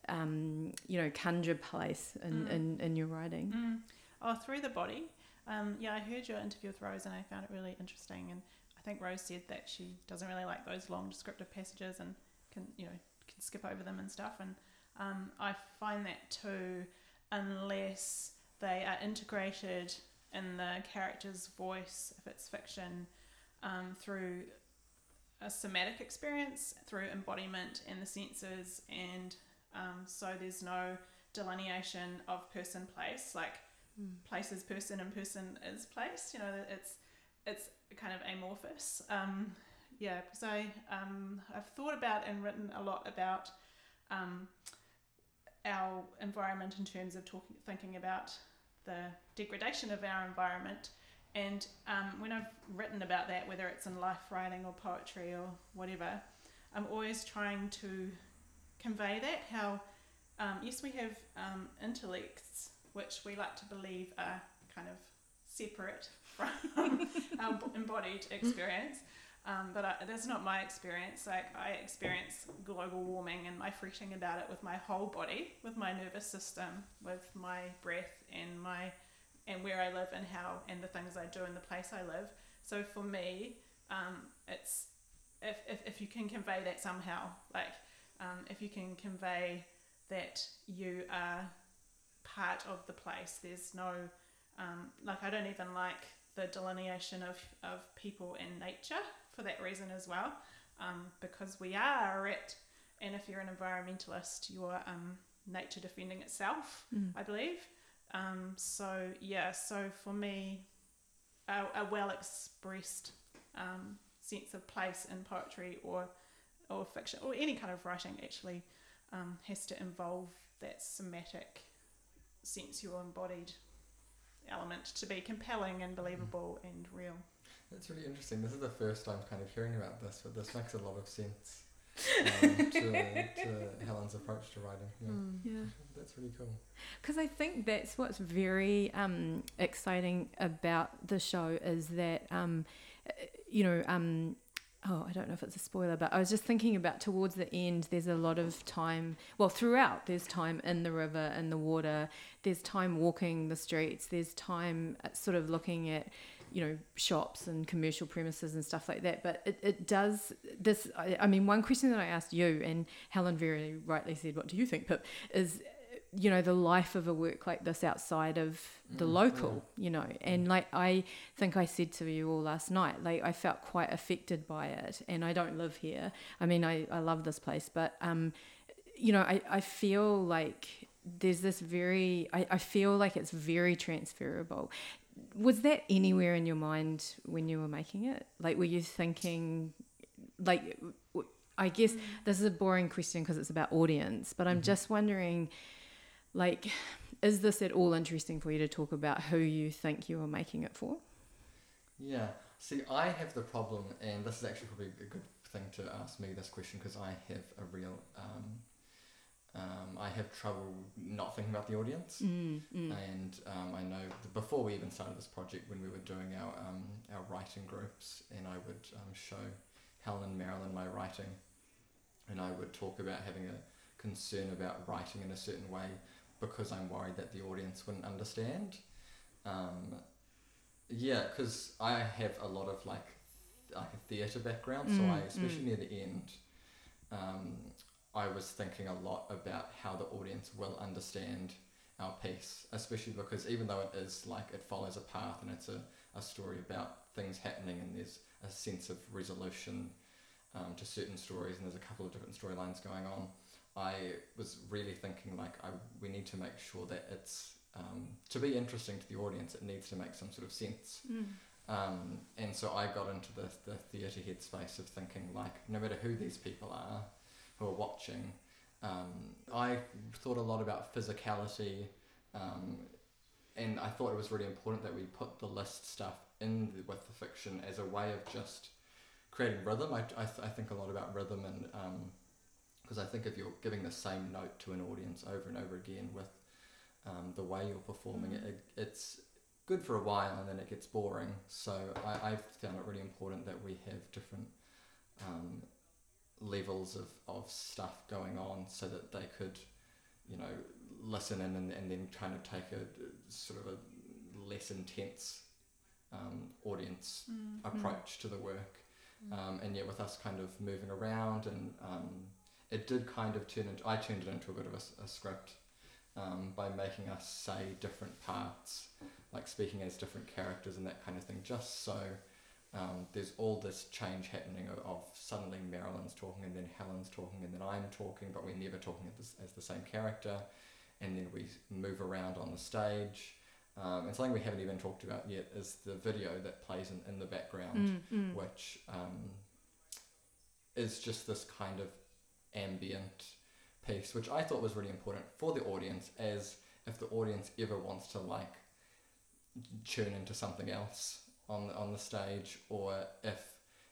um you know conjure place in, mm. in, in your writing? mm. Oh, through the body. Um, yeah, I heard your interview with Rose and I found it really interesting, and I think Rose said that she doesn't really like those long descriptive passages and can, you know, can skip over them and stuff, and um, I find that too, unless they are integrated in the character's voice, if it's fiction, um, through a somatic experience, through embodiment and the senses, and um, so there's no delineation of person, place, like place is person and person is place, you know, it's it's kind of amorphous. Um yeah, because I um I've thought about and written a lot about um our environment in terms of talking thinking about the degradation of our environment, and um when I've written about that, whether it's in life writing or poetry or whatever, I'm always trying to convey that how um yes, we have um intellects which we like to believe are kind of separate from our embodied experience. Um, but I, that's not my experience. Like, I experience global warming and my fretting about it with my whole body, with my nervous system, with my breath, and my and where I live and how and the things I do and the place I live. So for me, um, it's if, if if you can convey that somehow, like um, if you can convey that you are part of the place, there's no um like I don't even like the delineation of of people and nature for that reason as well, um because we are it, and if you're an environmentalist, you're um nature defending itself, mm. I believe. Um so yeah, so for me a, a well expressed um sense of place in poetry or or fiction or any kind of writing actually um, has to involve that somatic, sensual, embodied element to be compelling and believable mm. and real. That's really interesting. This is the first time kind of hearing about this, but this makes a lot of sense um, to, to Helen's approach to writing. Yeah, mm, yeah. That's really cool. Because I think that's what's very um, exciting about the show is that, um, you know, um, oh, I don't know if it's a spoiler, but I was just thinking about towards the end, there's a lot of time, well, throughout there's time in the river, in the water, there's time walking the streets, there's time sort of looking at, you know, shops and commercial premises and stuff like that. But it, it does this, I, I mean, one question that I asked you, and Helen very rightly said, what do you think, Pip, is, you know, the life of a work like this outside of the mm, local, yeah. you know, and like, I think I said to you all last night, like I felt quite affected by it, and I don't live here. I mean, I, I love this place, but, um, you know, I, I feel like there's this very, I, I feel like it's very transferable. Was that anywhere in your mind when you were making it? Like, were you thinking, like, I guess this is a boring question because it's about audience, but I'm mm-hmm. just wondering, like, is this at all interesting for you to talk about who you think you are making it for? Yeah. See, I have the problem, and this is actually probably a good thing to ask me this question, because I have a real... Um, Um, I have trouble not thinking about the audience, mm, mm. and um, I know before we even started this project, when we were doing our um, our writing groups, and I would um, show Helen and Marilyn my writing, and I would talk about having a concern about writing in a certain way because I'm worried that the audience wouldn't understand. Um, yeah, because I have a lot of like like a theatre background, mm, so I especially mm. near the end. Um, I was thinking a lot about how the audience will understand our piece, especially because even though it is like it follows a path and it's a, a story about things happening, and there's a sense of resolution um, to certain stories, and there's a couple of different storylines going on, I was really thinking like I we need to make sure that it's um, to be interesting to the audience, it needs to make some sort of sense. Mm. Um, and so I got into the, the theatre headspace of thinking like no matter who these people are who are watching, um, I thought a lot about physicality, um, and I thought it was really important that we put the list stuff in the, with the fiction as a way of just creating rhythm. I, I, th- I think a lot about rhythm, and because um, I think if you're giving the same note to an audience over and over again with um, the way you're performing mm-hmm. it, it, it's good for a while and then it gets boring. So I, I found it really important that we have different um, levels of, of stuff going on so that they could, you know, listen in and, and then kind of take a sort of a less intense um, audience mm-hmm. approach to the work. Mm-hmm. Um, and yet with us kind of moving around and um, it did kind of turn into, I turned it into a bit of a, a script um, by making us say different parts, like speaking as different characters and that kind of thing, just so Um, there's all this change happening of, of suddenly Marilyn's talking and then Helen's talking and then I'm talking, but we're never talking at this, as the same character, and then we move around on the stage. Um, and something we haven't even talked about yet is the video that plays in, in the background, mm, mm. which um, is just this kind of ambient piece, which I thought was really important for the audience, as if the audience ever wants to like tune into something else on the, on the stage, or if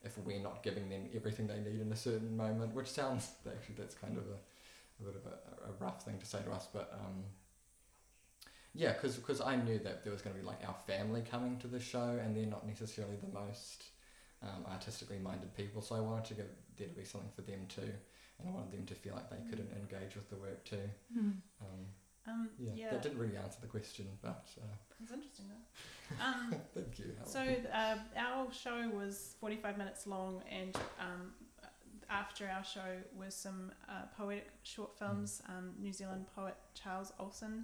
if we're not giving them everything they need in a certain moment, which sounds actually that's kind of a, a bit of a, a rough thing to say to us, but um, yeah, because because I knew that there was going to be like our family coming to the show, and they're not necessarily the most um, artistically minded people, so I wanted to give there to be something for them too, and I wanted them to feel like they could engage with the work too. Mm. Um, Um, yeah, yeah, that didn't really answer the question, but uh, it's interesting though. Um, thank you. So uh, our show was forty-five minutes long, and um, after our show were some uh, poetic short films. Mm. Um, New Zealand poet Charles Olsen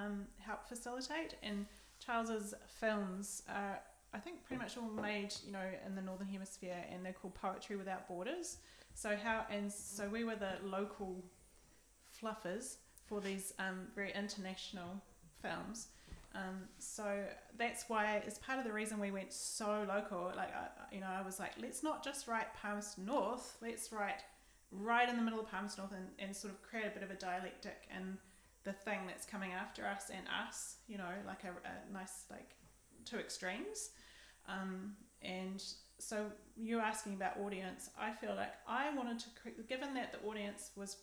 um, helped facilitate, and Charles's films are, I think, pretty much all made, you know, in the Northern Hemisphere, and they're called Poetry Without Borders. So how and so we were the local fluffers for these um, very international films. Um, so that's why it's part of the reason we went so local. Like, I, you know, I was like, let's not just write Palmerston North, let's write right in the middle of Palmerston North and, and sort of create a bit of a dialectic in the thing that's coming after us and us, you know, like a, a nice, like, two extremes. Um, and so you're asking about audience. I feel like I wanted to, given that the audience was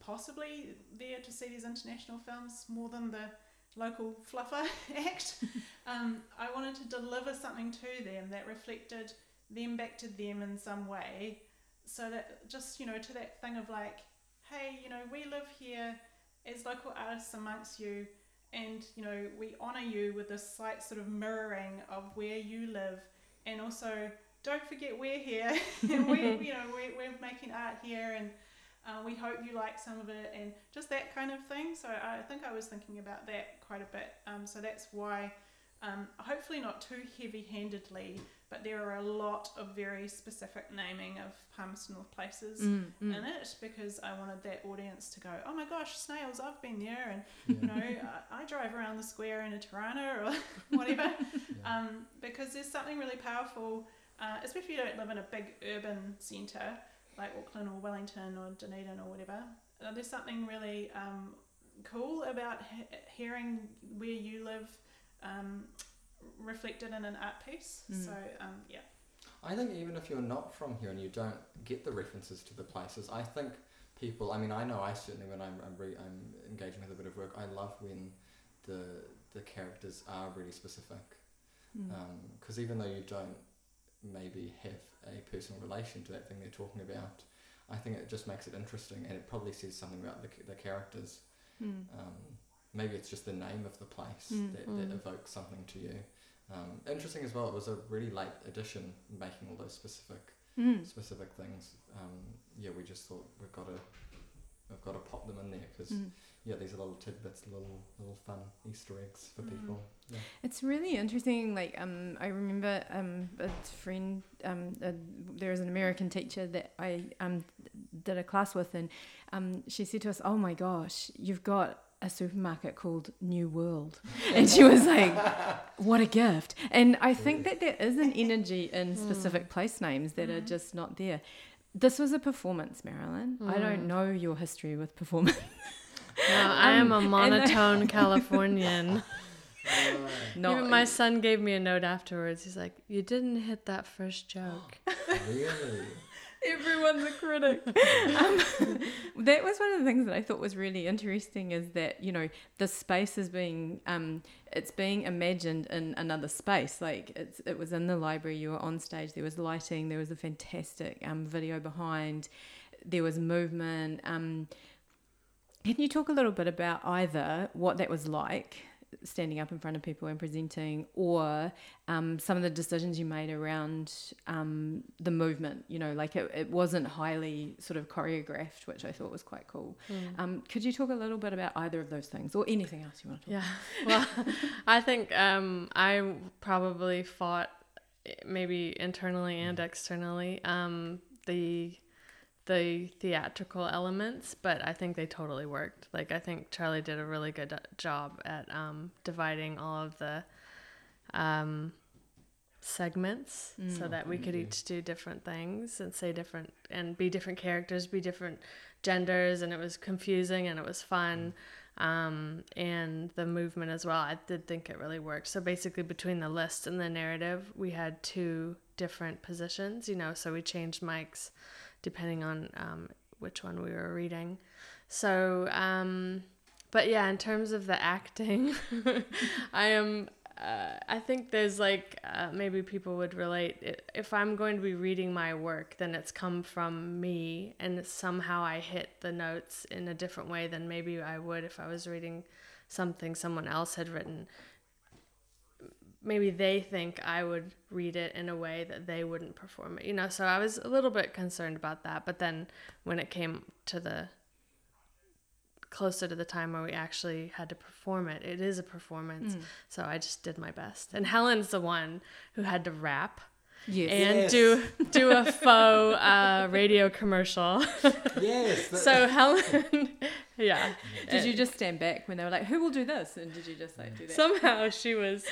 possibly there to see these international films more than the local fluffer act, um, I wanted to deliver something to them that reflected them back to them in some way. So that just, you know, to that thing of like, hey, you know, we live here as local artists amongst you, and, you know, we honour you with this slight sort of mirroring of where you live, and also don't forget we're here and we, you know, we're, we're making art here, and uh, we hope you like some of it, and just that kind of thing. So I think I was thinking about that quite a bit. Um, so that's why, um, hopefully not too heavy-handedly, but there are a lot of very specific naming of Palmerston North places mm, mm. in it, because I wanted that audience to go, oh my gosh, Snails, I've been there, and yeah. you know, I, I drive around the square in a Tirana or whatever, yeah. um, because there's something really powerful, uh, especially if you don't live in a big urban centre like Auckland or Wellington or Dunedin or whatever. Uh, there's something really um, cool about he- hearing where you live um, reflected in an art piece. Mm. So um, yeah, I think even if you're not from here and you don't get the references to the places, I think people, I mean, I know I certainly, when I'm I'm, re, I'm engaging with a bit of work, I love when the the characters are really specific, because mm. um, even though you don't maybe have a personal relation to that thing they're talking about, I think it just makes it interesting, and it probably says something about the the characters. Mm. Um, maybe it's just the name of the place mm, that, mm. that evokes something to you. Um, interesting as well, it was a really late addition making all those specific mm. specific things. Um, yeah, we just thought we've got to we've got to pop them in there, because mm. yeah, these are little tidbits, little little fun Easter eggs for mm. people. Yeah. It's really interesting. Like um, I remember um a friend um a, there was an American teacher that I um did a class with, and um she said to us, "Oh my gosh, you've got a supermarket called New World," and she was like, what a gift. And I think that there is an energy in specific mm. place names that mm. are just not there. This was a performance, Marilyn. mm. I don't know your history with performance. No, um, I am a monotone I- Californian. No, even my son gave me a note afterwards. He's like, you didn't hit that first joke. Really? Everyone's a critic. Um, that was one of the things that I thought was really interesting, is that, you know, the space is being um it's being imagined in another space. Like it's it was in the library, you were on stage, there was lighting, there was a fantastic um video behind, there was movement. Um can you talk a little bit about either what that was like, standing up in front of people and presenting, or um, some of the decisions you made around um, the movement? You know, like it, it wasn't highly sort of choreographed, which I thought was quite cool. Mm. Um, could you talk a little bit about either of those things, or anything else you want to talk yeah. about? Well, I think um, I probably fought, maybe internally and externally, um, the the theatrical elements, but I think they totally worked. Like I think Charlie did a really good job at um, dividing all of the um, segments mm. so that we could each do different things and say different and be different characters, be different genders, and it was confusing and it was fun. Um, and the movement as well, I did think it really worked. So basically between the list and the narrative, we had two different positions, you know, so we changed mics depending on um, which one we were reading. So, um, but yeah, in terms of the acting, I am, uh, I think there's like, uh, maybe people would relate. If I'm going to be reading my work, then it's come from me, and somehow I hit the notes in a different way than maybe I would if I was reading something someone else had written. Maybe they think I would read it in a way that they wouldn't perform it, you know? So I was a little bit concerned about that. But then when it came to the closer to the time where we actually had to perform it, it is a performance. Mm. So I just did my best. And Helen's the one who had to rap. Yes. And yes. do do a faux uh, radio commercial. Yes. That, so Helen, yeah. Did it, you just stand back when they were like, "Who will do this?" And did you just like do that? Somehow she was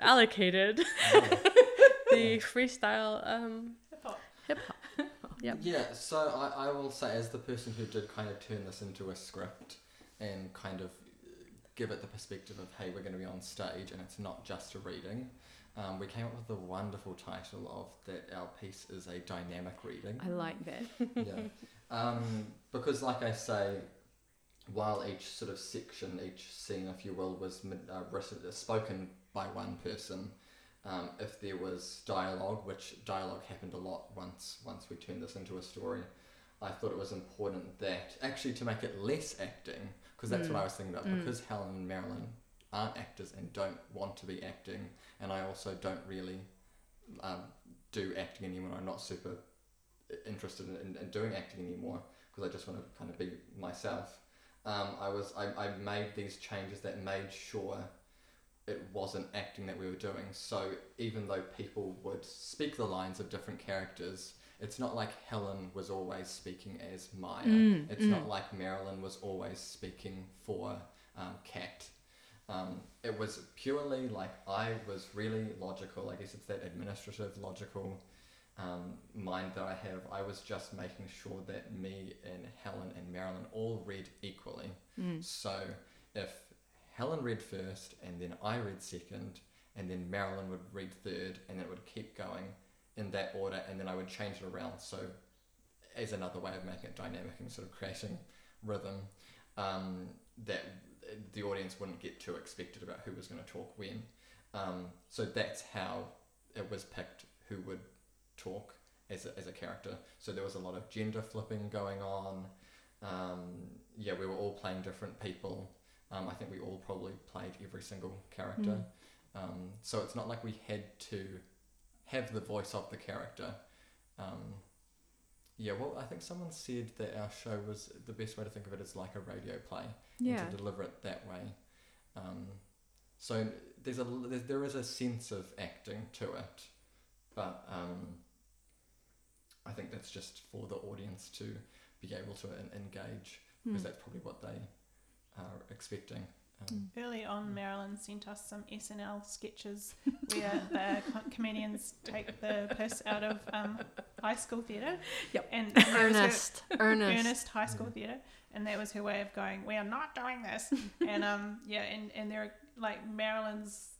allocated the freestyle um, hip hop. Hip hop. Yep. Yeah, so I, I will say, as the person who did kind of turn this into a script and kind of give it the perspective of, hey, we're going to be on stage and it's not just a reading, um, we came up with the wonderful title of that our piece is a dynamic reading. I like that. Yeah, um, because like I say, while each sort of section, each scene, if you will, was uh, written, uh, spoken by one person, um, if there was dialogue, which dialogue happened a lot once once we turned this into a story, I thought it was important that, actually to make it less acting, because that's mm. what I was thinking about, mm. because Helen and Marilyn aren't actors and don't want to be acting, and I also don't really um, do acting anymore. I'm not super interested in, in doing acting anymore, because I just want to kind of be myself. Um, I was I, I made these changes that made sure it wasn't acting that we were doing. So even though people would speak the lines of different characters, it's not like Helen was always speaking as Maya. Mm, it's mm. not like Marilyn was always speaking for um, Kat. Um, it was purely like I was really logical. I guess it's that administrative, logical um, mind that I have. I was just making sure that me and Helen and Marilyn all read equally. Mm. So if Helen read first and then I read second and then Marilyn would read third, and it would keep going in that order, and then I would change it around. So as another way of making it dynamic and sort of creating rhythm um, that the audience wouldn't get too expected about who was going to talk when. Um, so that's how it was picked who would talk as a, as a character. So there was a lot of gender flipping going on. Um, yeah, we were all playing different people. Um, I think we all probably played every single character. Mm. Um, so it's not like we had to have the voice of the character. Um, yeah, well, I think someone said that our show was, the best way to think of it is like a radio play. Yeah. And to deliver it that way. Um, so there's a, there is a sense of acting to it, but um, I think that's just for the audience to be able to engage, because mm. that's probably what they are expecting. Um, Early on, Marilyn sent us some S N L sketches where the com- comedians take the piss out of um, high school theatre. Yep. And, and earnest, her, earnest, earnest high school yeah. theatre, and that was her way of going, "We are not doing this." And um, yeah, and and there, like Marilyn's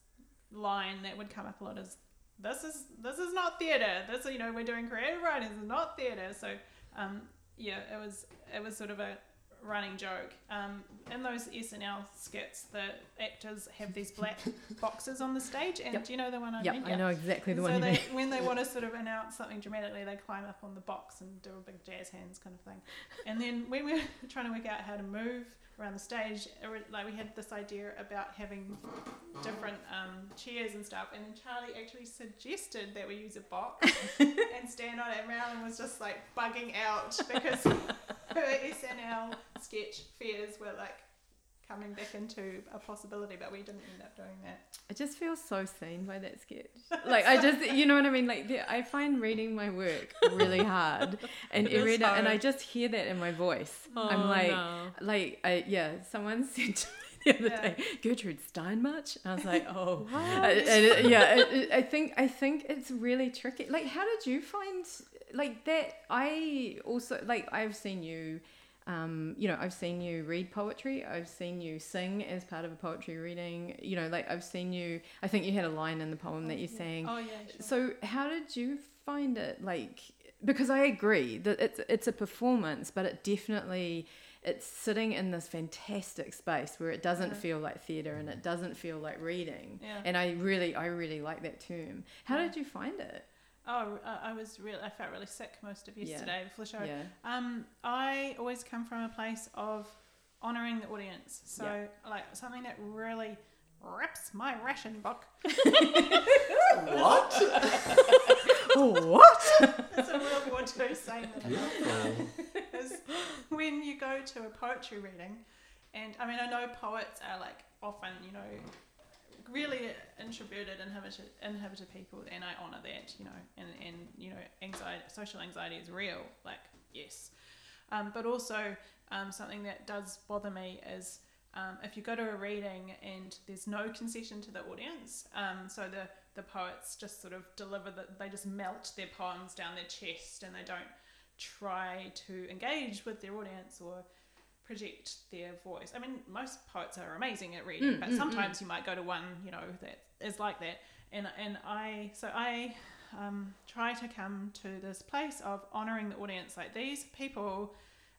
line that would come up a lot is, "This is this is not theatre. This, you know, we're doing creative writing. It's not theatre." So um, yeah, it was it was sort of a running joke. Um, in those S N L skits, the actors have these black boxes on the stage, and yep. do you know the one I yep, mean? I yeah, I know exactly the so one. So they, when they want to sort of announce something dramatically, they climb up on the box and do a big jazz hands kind of thing. And then when we were trying to work out how to move around the stage, like we had this idea about having different um, chairs and stuff, and then Charlie actually suggested that we use a box and stand on it, and Marilyn was just like bugging out because her S N L sketch fears were like coming back into a possibility, but we didn't end up doing that. I just feel so seen by that sketch. Like I just, you know what I mean? Like the, I find reading my work really hard, and every and I just hear that in my voice. Oh, I'm like, no. like I, yeah. Someone said to me the other yeah. day, Gertrude Stein much? And I was like, oh, I, I, yeah. I, I think I think it's really tricky. Like, how did you find like that? I also like I've seen you. Um, you know, I've seen you read poetry. I've seen you sing as part of a poetry reading. You know, like I've seen you, I think you had a line in the poem oh, that you yeah. sang. Oh, yeah, sure. So how did you find it? Like, because I agree that it's, it's a performance, but it definitely, it's sitting in this fantastic space where it doesn't yeah. feel like theatre and it doesn't feel like reading. Yeah. And I really, I really like that term. How yeah. did you find it? Oh, I was really, I felt really sick most of yesterday yeah. before the show. Yeah. Um, I always come from a place of honouring the audience. So, yeah. like, something that really rips my ration book. What? What? It's a real War Two saying that. Yeah. When you go to a poetry reading, and, I mean, I know poets are, like, often, you know, really introverted, inhibited, inhibited people, and I honour that, you know, and, and you know, anxiety, social anxiety is real, like, yes. Um, but also, um, something that does bother me is um, if you go to a reading and there's no concession to the audience, um, so the, the poets just sort of deliver, the, they just melt their poems down their chest and they don't try to engage with their audience or project their voice. I mean, most poets are amazing at reading, mm, but mm, sometimes mm. you might go to one, you know, that is like that. And and I, so I um, try to come to this place of honouring the audience. Like, these people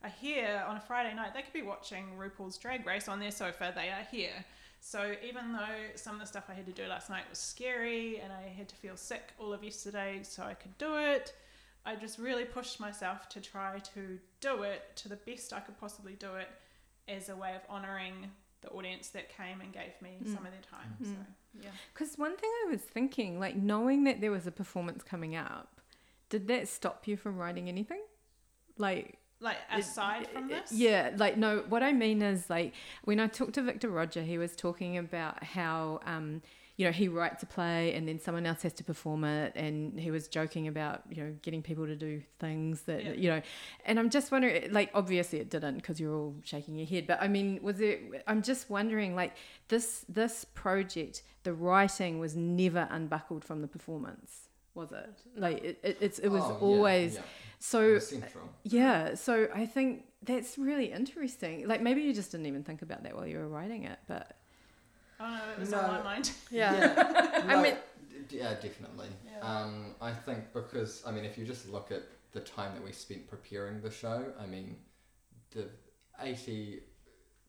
are here on a Friday night. They could be watching RuPaul's Drag Race on their sofa. They are here. So even though some of the stuff I had to do last night was scary and I had to feel sick all of yesterday so I could do it, I just really pushed myself to try to do it to the best I could possibly do it as a way of honouring the audience that came and gave me mm. some of their time. Mm. So yeah. Because one thing I was thinking, like, knowing that there was a performance coming up, did that stop you from writing anything? Like... Like, aside it, from this? Yeah, like, no, what I mean is, like, when I talked to Victor Roger, he was talking about how, um, you know, he writes a play and then someone else has to perform it, and he was joking about, you know, getting people to do things that, yeah. you know, and I'm just wondering, like, obviously it didn't because you're all shaking your head, but, I mean, was it, I'm just wondering, like, this this project, the writing was never unbuckled from the performance, was it? Like, it, it, it's, it was oh, always... Yeah, yeah. So yeah, so I think that's really interesting. Like, maybe you just didn't even think about that while you were writing it, but oh no, it was no, on my mind. Yeah, yeah. no, I mean, d- yeah, definitely. Yeah. Um, I think because I mean, if you just look at the time that we spent preparing the show, I mean, the eighty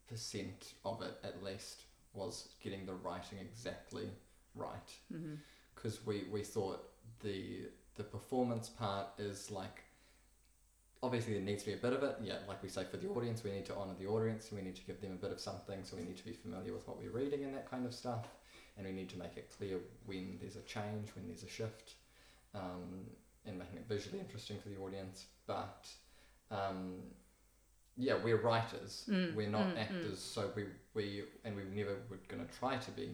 percent of it at least was getting the writing exactly right, because mm-hmm. we we thought the the performance part is like. Obviously there needs to be a bit of it, yeah, like we say for the audience, we need to honour the audience, we need to give them a bit of something, so we need to be familiar with what we're reading and that kind of stuff, and we need to make it clear when there's a change, when there's a shift, um, and making it visually interesting for the audience, but um, yeah, we're writers, mm, we're not mm, actors, mm. so we, we, and we never were going to try to be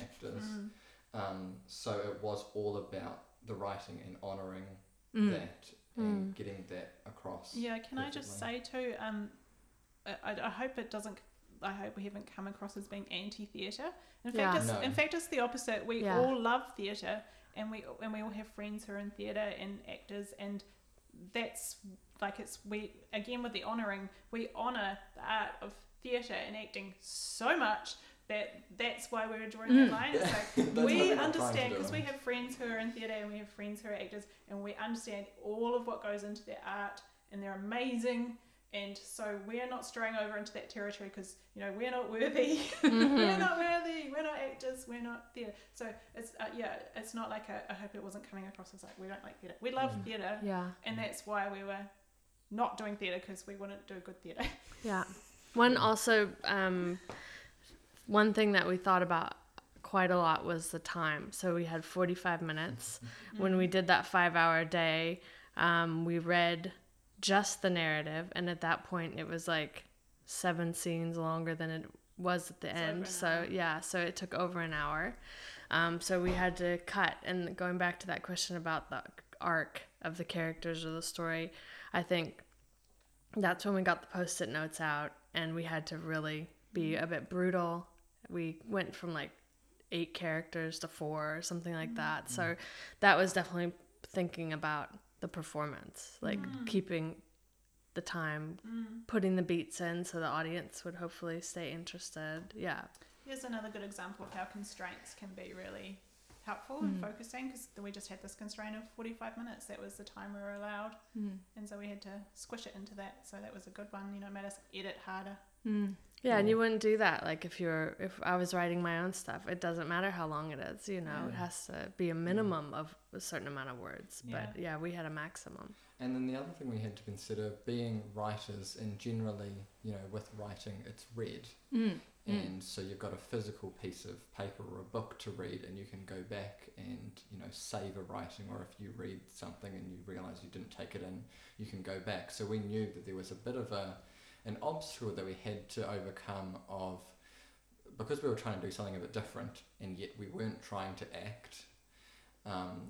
actors, mm. um, so it was all about the writing and honouring mm. that, and getting that across. Yeah, can I just say too, um, I, I hope it doesn't, I hope we haven't come across as being anti-theatre. In yeah. fact, it's, no. in fact, it's the opposite. We yeah. all love theatre, and we and we all have friends who are in theatre and actors, and that's, like, it's, we, again with the honouring, we honour the art of theatre and acting so much that that's why we're drawing mm. the line. So we understand, because we have friends who are in theatre and we have friends who are actors, and we understand all of what goes into their art, and they're amazing, and so we're not straying over into that territory, because, you know, we're not worthy, mm-hmm. we're not worthy, we're not actors, we're not theatre. So it's uh, yeah, it's not like a, I hope it wasn't coming across as like we don't like theatre. We love mm. theatre, yeah, and that's why we were not doing theatre, because we wouldn't do good theatre. Yeah, one also. Um, One thing that we thought about quite a lot was the time. So we had forty-five minutes. Mm-hmm. When we did that five-hour day, um, we read just the narrative. And at that point, it was like seven scenes longer than it was at the it's end. So, yeah, so it took over an hour. Um, so we had to cut. And going back to that question about the arc of the characters or the story, I think that's when we got the Post-it notes out. And we had to really be a bit brutal. We went from like eight characters to four or something like that. So that was definitely thinking about the performance, like mm. keeping the time, mm. putting the beats in so the audience would hopefully stay interested. Yeah. Here's another good example of how constraints can be really helpful mm. in focusing, because we just had this constraint of forty-five minutes. That was the time we were allowed. Mm. And so we had to squish it into that. So that was a good one. You know, made us edit harder. Mm. Yeah, and you wouldn't do that. Like if you're, if I was writing my own stuff, it doesn't matter how long it is. You know, yeah. it has to be a minimum yeah. of a certain amount of words. Yeah. But yeah, we had a maximum. And then the other thing we had to consider, being writers, and generally, you know, with writing, it's read, mm. and mm. so you've got a physical piece of paper or a book to read, and you can go back and, you know, save a writing. Or if you read something and you realise you didn't take it in, you can go back. So we knew that there was a bit of a an obstacle that we had to overcome of, because we were trying to do something a bit different and yet we weren't trying to act, um,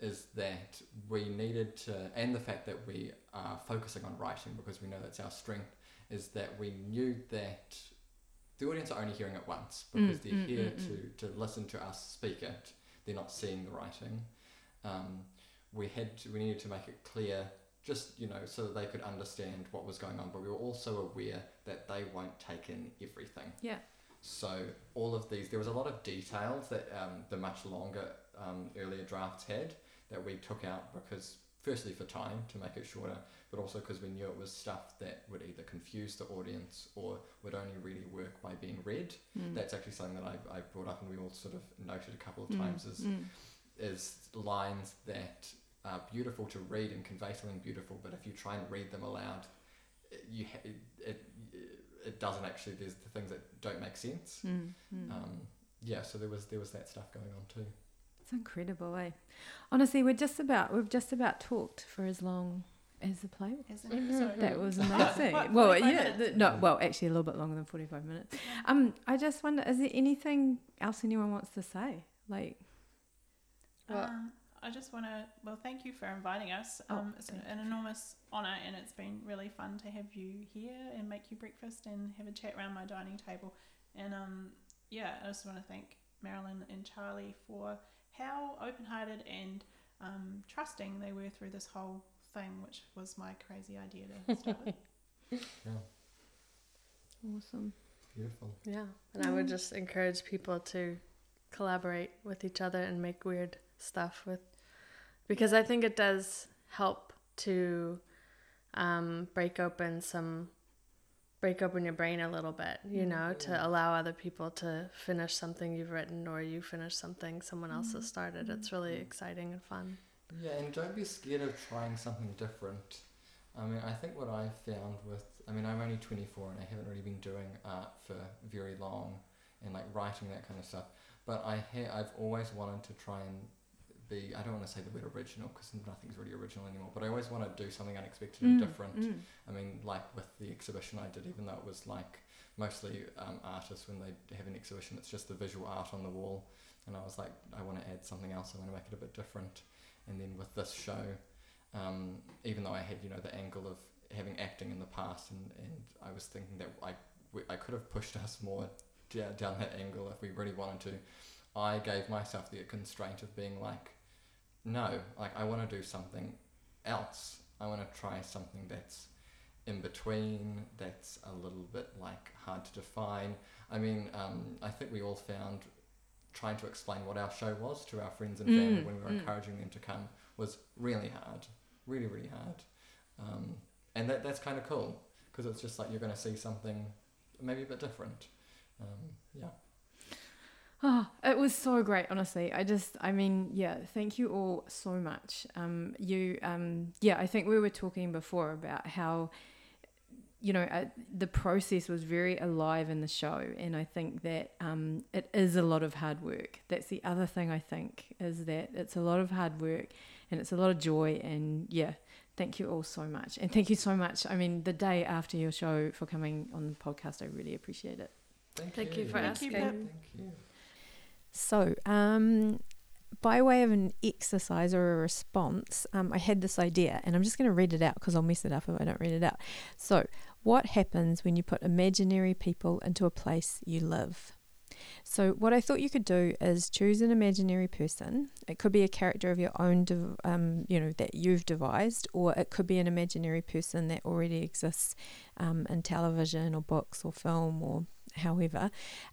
is that we needed to, and the fact that we are focusing on writing because we know that's our strength, is that we knew that the audience are only hearing it once, because mm, they're mm, here mm, to, to listen to us speak it, they're not seeing the writing. Um, we had to, we needed to make it clear just, you know, so that they could understand what was going on. But we were also aware that they won't take in everything. Yeah. So all of these, there was a lot of details that um, the much longer um, earlier drafts had that we took out because, firstly, for time to make it shorter, but also because we knew it was stuff that would either confuse the audience or would only really work by being read. Mm. That's actually something that I, I brought up and we all sort of noted a couple of mm. times is, mm. is lines that are beautiful to read and convey something beautiful, but if you try and read them aloud, you ha- it, it, it doesn't actually, there's the things that don't make sense. Mm. Mm. Um, yeah, so there was there was that stuff going on too. It's incredible, eh? Honestly, we're just about, we've just about talked for as long as the play was. As an episode. That was amazing. what, well, yeah, the, no, well, actually a little bit longer than forty-five minutes. Um, I just wonder, is there anything else anyone wants to say? Like, what? Um, I just want to, well, thank you for inviting us. Um, oh, it's an, an enormous honour, and it's been really fun to have you here and make you breakfast and have a chat around my dining table. And um, yeah, I just want to thank Marilyn and Charlie for how open-hearted and um, trusting they were through this whole thing, which was my crazy idea to start with. Yeah. Awesome. Beautiful. Yeah, and mm. I would just encourage people to collaborate with each other and make weird stuff with, because I think it does help to um, break open some, break open your brain a little bit, you know, yeah. to allow other people to finish something you've written, or you finish something someone else mm. has started. It's really exciting and fun. Yeah, and don't be scared of trying something different. I mean, I think what I've found with, I mean, I'm only twenty-four and I haven't really been doing art for very long and like writing that kind of stuff. But I ha- I've always wanted to try and be, I don't want to say the word original because nothing's really original anymore, but I always want to do something unexpected mm, and different. Mm. I mean, like with the exhibition I did, even though it was like mostly um, artists, when they have an exhibition, it's just the visual art on the wall. And I was like, I want to add something else. I want to make it a bit different. And then with this show, um, even though I had, you know, the angle of having acting in the past, and, and I was thinking that I, we, I could have pushed us more down that angle if we really wanted to. I gave myself the constraint of being like, no, like I want to do something else. I want to try something that's in between, that's a little bit like hard to define. I mean, um, I think we all found trying to explain what our show was to our friends and family mm, when we were mm. encouraging them to come was really hard, really, really hard. Um, and that that's kind of cool, because it's just like you're going to see something maybe a bit different. Um, yeah. Oh, it was so great, honestly. I just, I mean, yeah, thank you all so much. Um, you, um, yeah, I think we were talking before about how, you know, uh, the process was very alive in the show, and I think that um, it is a lot of hard work. That's the other thing I think, is that it's a lot of hard work and it's a lot of joy, and yeah, thank you all so much. And thank you so much, I mean, the day after your show, for coming on the podcast. I really appreciate it. Thank, Thank you. you for Thank asking. You, Thank you. So, um, by way of an exercise or a response, um, I had this idea, and I'm just going to read it out because I'll mess it up if I don't read it out. So, what happens when you put imaginary people into a place you live? So what I thought you could do is choose an imaginary person. It could be a character of your own, um, you know, that you've devised, or it could be an imaginary person that already exists um, in television or books or film or however.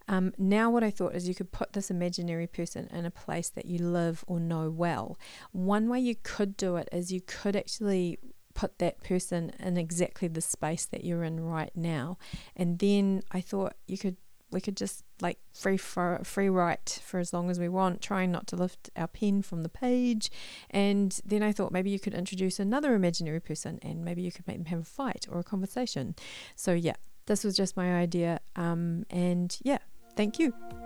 Um, now what I thought is you could put this imaginary person in a place that you live or know well. One way you could do it is you could actually put that person in exactly the space that you're in right now. And then I thought you could, we could just like free for, free write for as long as we want, trying not to lift our pen from the page. And then I thought maybe you could introduce another imaginary person, and maybe you could make them have a fight or a conversation. So yeah, this was just my idea. Um, and yeah, thank you.